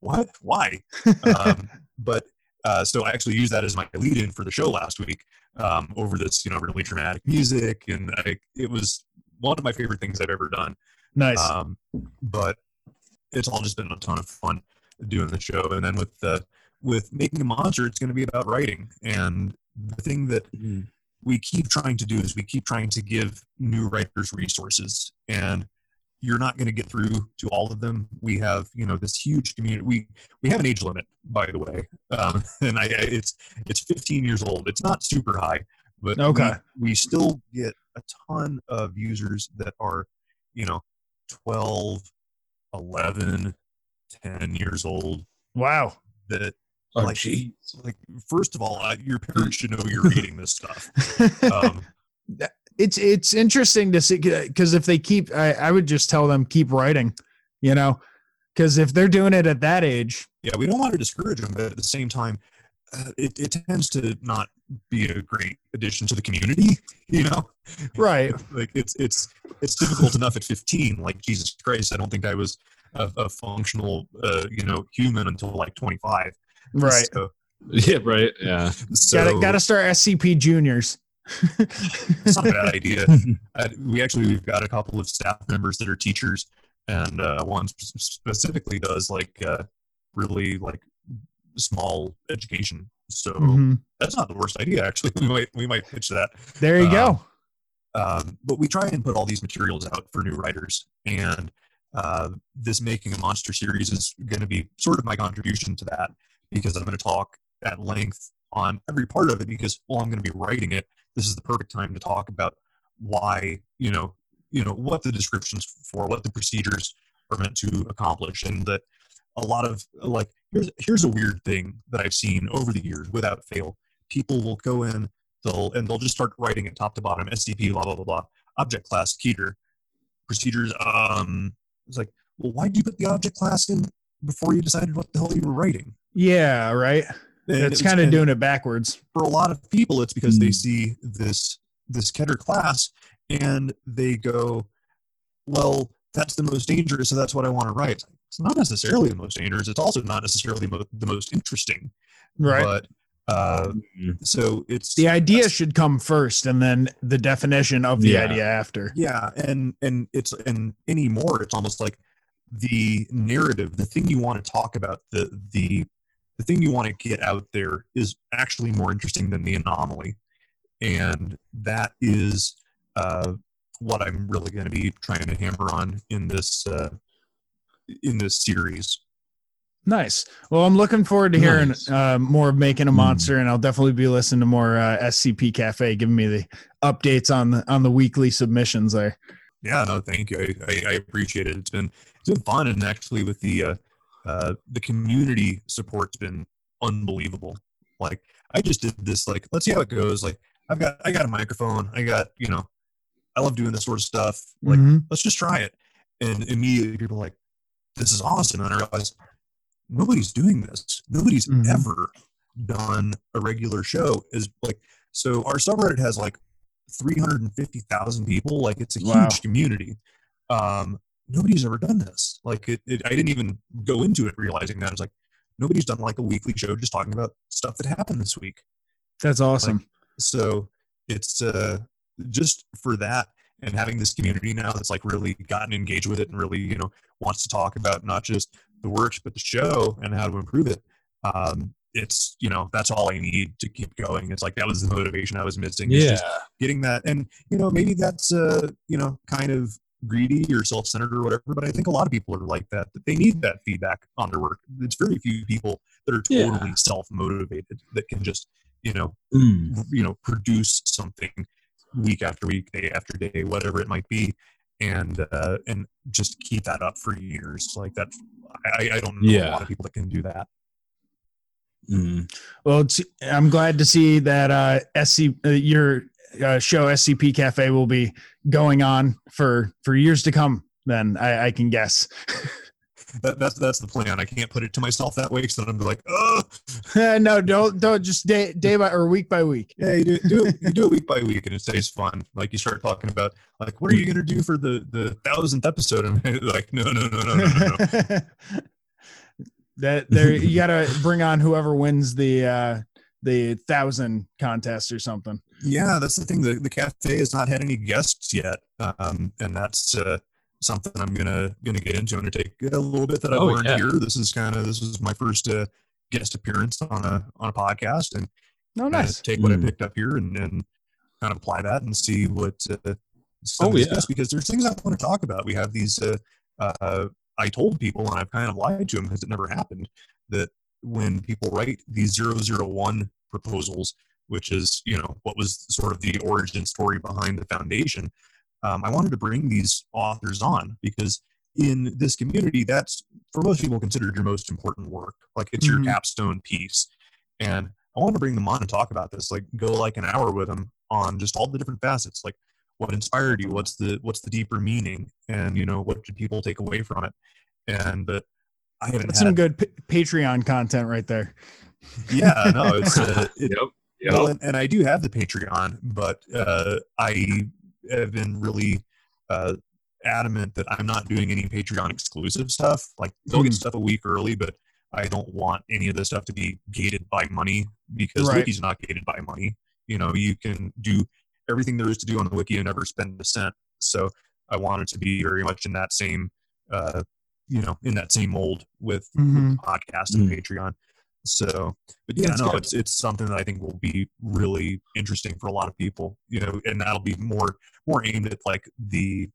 what? Why? So I actually used that as my lead-in for the show last week, over this, you know, really dramatic music, and it was one of my favorite things I've ever done. Nice. But it's all just been a ton of fun doing the show, and then with the with Making a Monster, it's going to be about writing. And the thing that we keep trying to do is we keep trying to give new writers resources. And you're not going to get through to all of them. We have, you know, this huge community. We have an age limit, by the way. And it's 15 years old. It's not super high, but we still get a ton of users that are, you know, 12, 11, 10 years old. Wow. That first of all, your parents should know you're reading this stuff. It's interesting to see, because if they keep, I would just tell them keep writing, you know, because if they're doing it at that age. Yeah, we don't want to discourage them, but at the same time, it tends to not be a great addition to the community, you know? Right. Like it's difficult enough at 15. Like, Jesus Christ, I don't think I was a functional, human until like 25. Right. So, yeah. Right. Yeah. So, gotta start SCP juniors. It's not a bad idea. We've got a couple of staff members that are teachers, and one specifically does really small education. So that's not the worst idea, actually. We might pitch that. There you go. But we try and put all these materials out for new writers, and this Making a Monster series is going to be sort of my contribution to that, because I'm going to talk at length on every part of it, because while I'm going to be writing it, this is the perfect time to talk about why, you know, what the description's for, what the procedures are meant to accomplish, and that a lot of, here's a weird thing that I've seen over the years without fail. People will go in, they'll just start writing it top to bottom, SCP, blah, blah, blah, blah, object class, Keter, procedures. It's like, well, why did you put the object class in before you decided what the hell you were writing? Yeah, right. And it's kind of doing it backwards. For a lot of people, it's because they see this Keter class and they go, well, that's the most dangerous, so that's what I want to write. It's not necessarily the most dangerous. It's also not necessarily the most interesting. Right. But so it's... The idea should come first, and then the definition of the idea after. Yeah, and anymore, it's almost like the narrative, the thing you want to talk about, the thing you want to get out there is actually more interesting than the anomaly. And that is what I'm really going to be trying to hammer on in this series. Nice. Well, I'm looking forward to hearing more of Making a Monster, and I'll definitely be listening to more SCP Cafe, giving me the updates on the weekly submissions there. Yeah, no, thank you. I appreciate it. It's been fun, and actually with the community support's been unbelievable. Like, I just did this, let's see how it goes. Like, I got a microphone. I got, I love doing this sort of stuff. Like, let's just try it. And immediately people are like, this is awesome. And I realized nobody's doing this. Nobody's ever done a regular show. So our subreddit has 350,000 people. Like, it's a huge community. Nobody's ever done this. I didn't even go into it realizing that. I was like, nobody's done a weekly show just talking about stuff that happened this week. That's awesome. So it's just for that, and having this community now that's really gotten engaged with it and really, wants to talk about not just the works, but the show and how to improve it. It's, that's all I need to keep going. It's that was the motivation I was missing. Yeah. Just getting that. And, maybe that's, kind of greedy or self-centered or whatever, but I think a lot of people are like that they need that feedback on their work. It's very few people that are totally self-motivated that can just produce something week after week, day after day, whatever it might be, and just keep that up for years. That I don't know a lot of people that can do that. Well, I'm glad to see that your show SCP Cafe will be going on for years to come, then I can guess. That's the plan. I can't put it to myself that way, so I'm like, oh no, don't just day by or week by week. Yeah, you do it week by week, and it stays fun. You start talking about what are you gonna do for the 1,000th episode, and I'm no. That there, you gotta bring on whoever wins the 1,000 contest or something. Yeah, that's the thing. The cafe has not had any guests yet, and that's something I'm gonna get into. I'm gonna take a little bit that I've learned here. This is my first guest appearance on a podcast, and take what I picked up here and kind of apply that and see what because there's things I want to talk about. We have these I told people, and I've kind of lied to them because it never happened, that when people write these 001 proposals, which is, you know, what was sort of the origin story behind the Foundation, I wanted to bring these authors on because in this community, that's, for most people, considered your most important work. Like, it's your capstone piece. And I wanted to bring them on and talk about this, like go like an hour with them on just all the different facets, like what inspired you, what's the deeper meaning, and, you know, what did people take away from it. And but I haven't had some good Patreon content right there. Yeah, no, it's yep. Well, and I do have the Patreon, but I have been really adamant that I'm not doing any Patreon exclusive stuff. Like, they'll get stuff a week early, but I don't want any of this stuff to be gated by money, because the wiki's not gated by money. You know, you can do everything there is to do on the wiki and never spend a cent. So I want it to be very much in that same, in that same mold with podcast and Patreon. So, but yeah, that's it's something that I think will be really interesting for a lot of people, you know, and that'll be more aimed at like the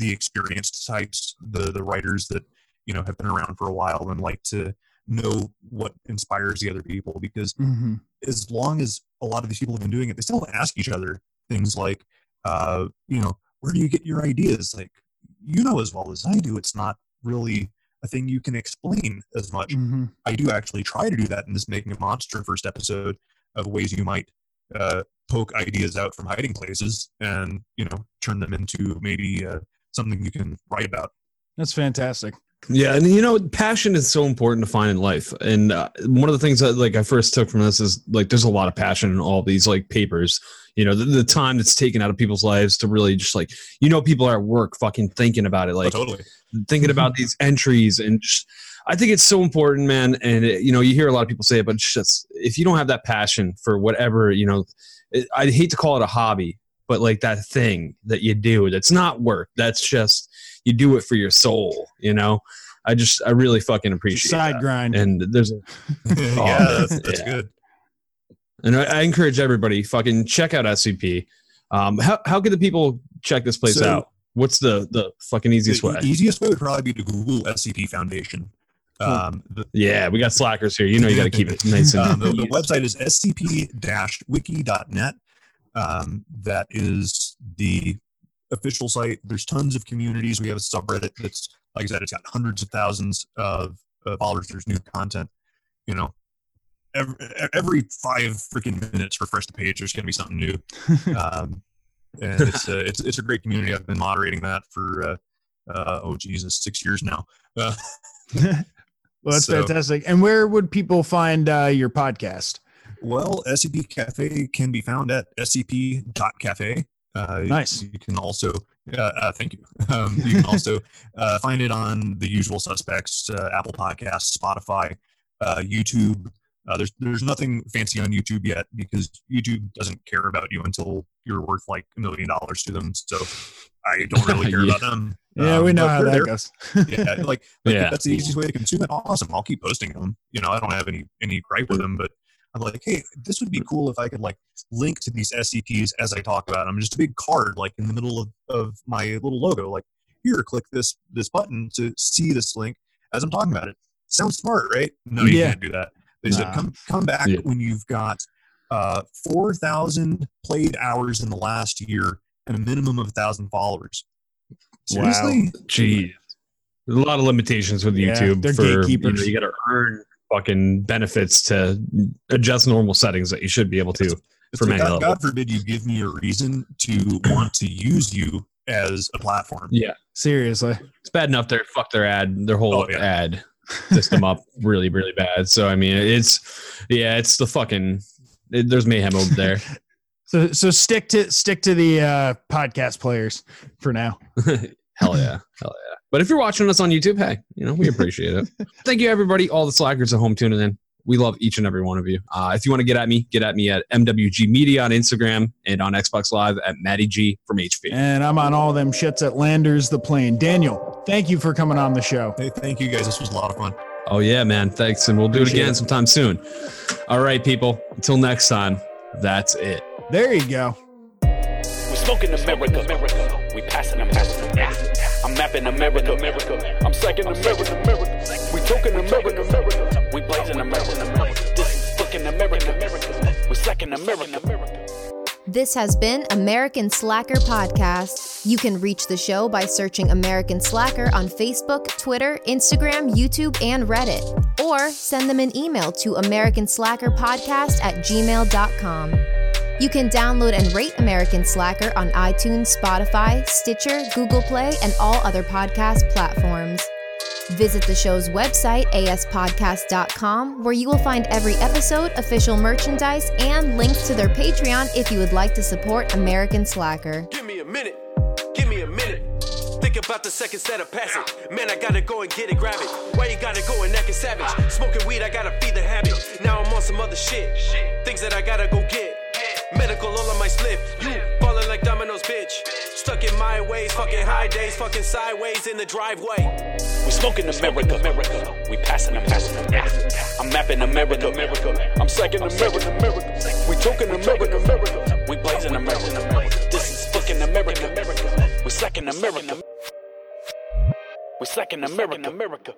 experienced types, the writers that, you know, have been around for a while and like to know what inspires the other people, because as long as a lot of these people have been doing it, they still ask each other things like, where do you get your ideas? Like, you know, as well as I do, it's not really a thing you can explain as much. I do actually try to do that in this Making a Monster first episode, of ways you might poke ideas out from hiding places and, you know, turn them into maybe something you can write about. That's fantastic. Yeah, and you know, passion is so important to find in life. And one of the things that like I first took from this is like there's a lot of passion in all these like papers. You know, the time that's taken out of people's lives to really just like, you know, people are at work fucking thinking about it, like thinking about these entries. And just, I think it's so important, man. And it, you know, you hear a lot of people say it, but it's just, if you don't have that passion for whatever, you know, I hate to call it a hobby, but like that thing that you do, that's not work. That's just, you do it for your soul. You know, I really fucking appreciate side grind. And there's good. And I encourage everybody fucking check out SCP. How can the people check this place out? What's the fucking easiest way? The easiest way would probably be to Google SCP Foundation. We got slackers here. You know, you got to keep it nice. And the website is scp-wiki.net. That is the official site. There's tons of communities. We have a subreddit that's, like I said, it's got hundreds of thousands of followers. There's new content, you know. Every 5 freaking minutes, refresh the page. There's going to be something new, and it's a great community. I've been moderating that for 6 years now. Well, that's fantastic. And where would people find your podcast? Well, SCP Cafe can be found at scp.cafe. Nice. You can also thank you. You can also find it on the usual suspects: Apple Podcasts, Spotify, YouTube. There's nothing fancy on YouTube yet, because YouTube doesn't care about you until you're worth like $1 million to them. So I don't really care about them. Yeah, we know how that goes. If that's the easiest way to consume it, awesome. I'll keep posting them. You know, I don't have any gripe with them, but I'm like, hey, this would be cool if I could like link to these SCPs as I talk about them. Just a big card, like in the middle of my little logo, like, here, click this button to see this link as I'm talking about it. Sounds smart, right? No, you can't do that. They said, come back when you've got 4,000 played hours in the last year and a minimum of 1,000 followers. Seriously? Wow. Jeez. There's a lot of limitations with YouTube. They're gatekeepers. You got to earn fucking benefits to adjust normal settings that you should be able to. God forbid you give me a reason to want to use you as a platform. Yeah. Seriously. It's bad enough they fuck their ad, their whole ad system up really, really bad. So I mean, it's the fucking there's mayhem over there. So stick to the podcast players for now. Hell yeah. But if you're watching us on YouTube, hey, you know, we appreciate it. Thank you, everybody, all the slackers at home tuning in. We love each and every one of you. If you want to get at me at MWG Media on Instagram, and on Xbox Live at Matty G from HP. And I'm on all them shits at Landers the Plane. Daniel, thank you for coming on the show. Hey, thank you guys. This was a lot of fun. Oh, yeah, man. Thanks. And we'll do it again sometime soon. All right, people. Until next time, that's it. There you go. We're smoking America. We passing America. I'm mapping America. I'm second America. We talking America. We blazing America. This is fucking America. We're second America. This has been American Slacker Podcast. You can reach the show by searching American Slacker on Facebook, Twitter, Instagram, YouTube, and Reddit. Or send them an email to americanslackerpodcast@gmail.com. You can download and rate American Slacker on iTunes, Spotify, Stitcher, Google Play, and all other podcast platforms. Visit the show's website, aspodcast.com, where you will find every episode, official merchandise, and links to their Patreon if you would like to support American Slacker. Give me a minute. Think about the second set of passage. Man, I gotta go and get it, grab it. Why you gotta go and act a savage? Smoking weed, I gotta feed the habit. Now I'm on some other shit. Things that I gotta go get. Medical all on my slip. You falling like dominoes, bitch. Stuck in my ways, fucking high days, fucking sideways in the driveway. We smoking America. We passing America. I'm mapping America. I'm second America. We talking America. We blazing America. This is fucking America. We second America. We second America.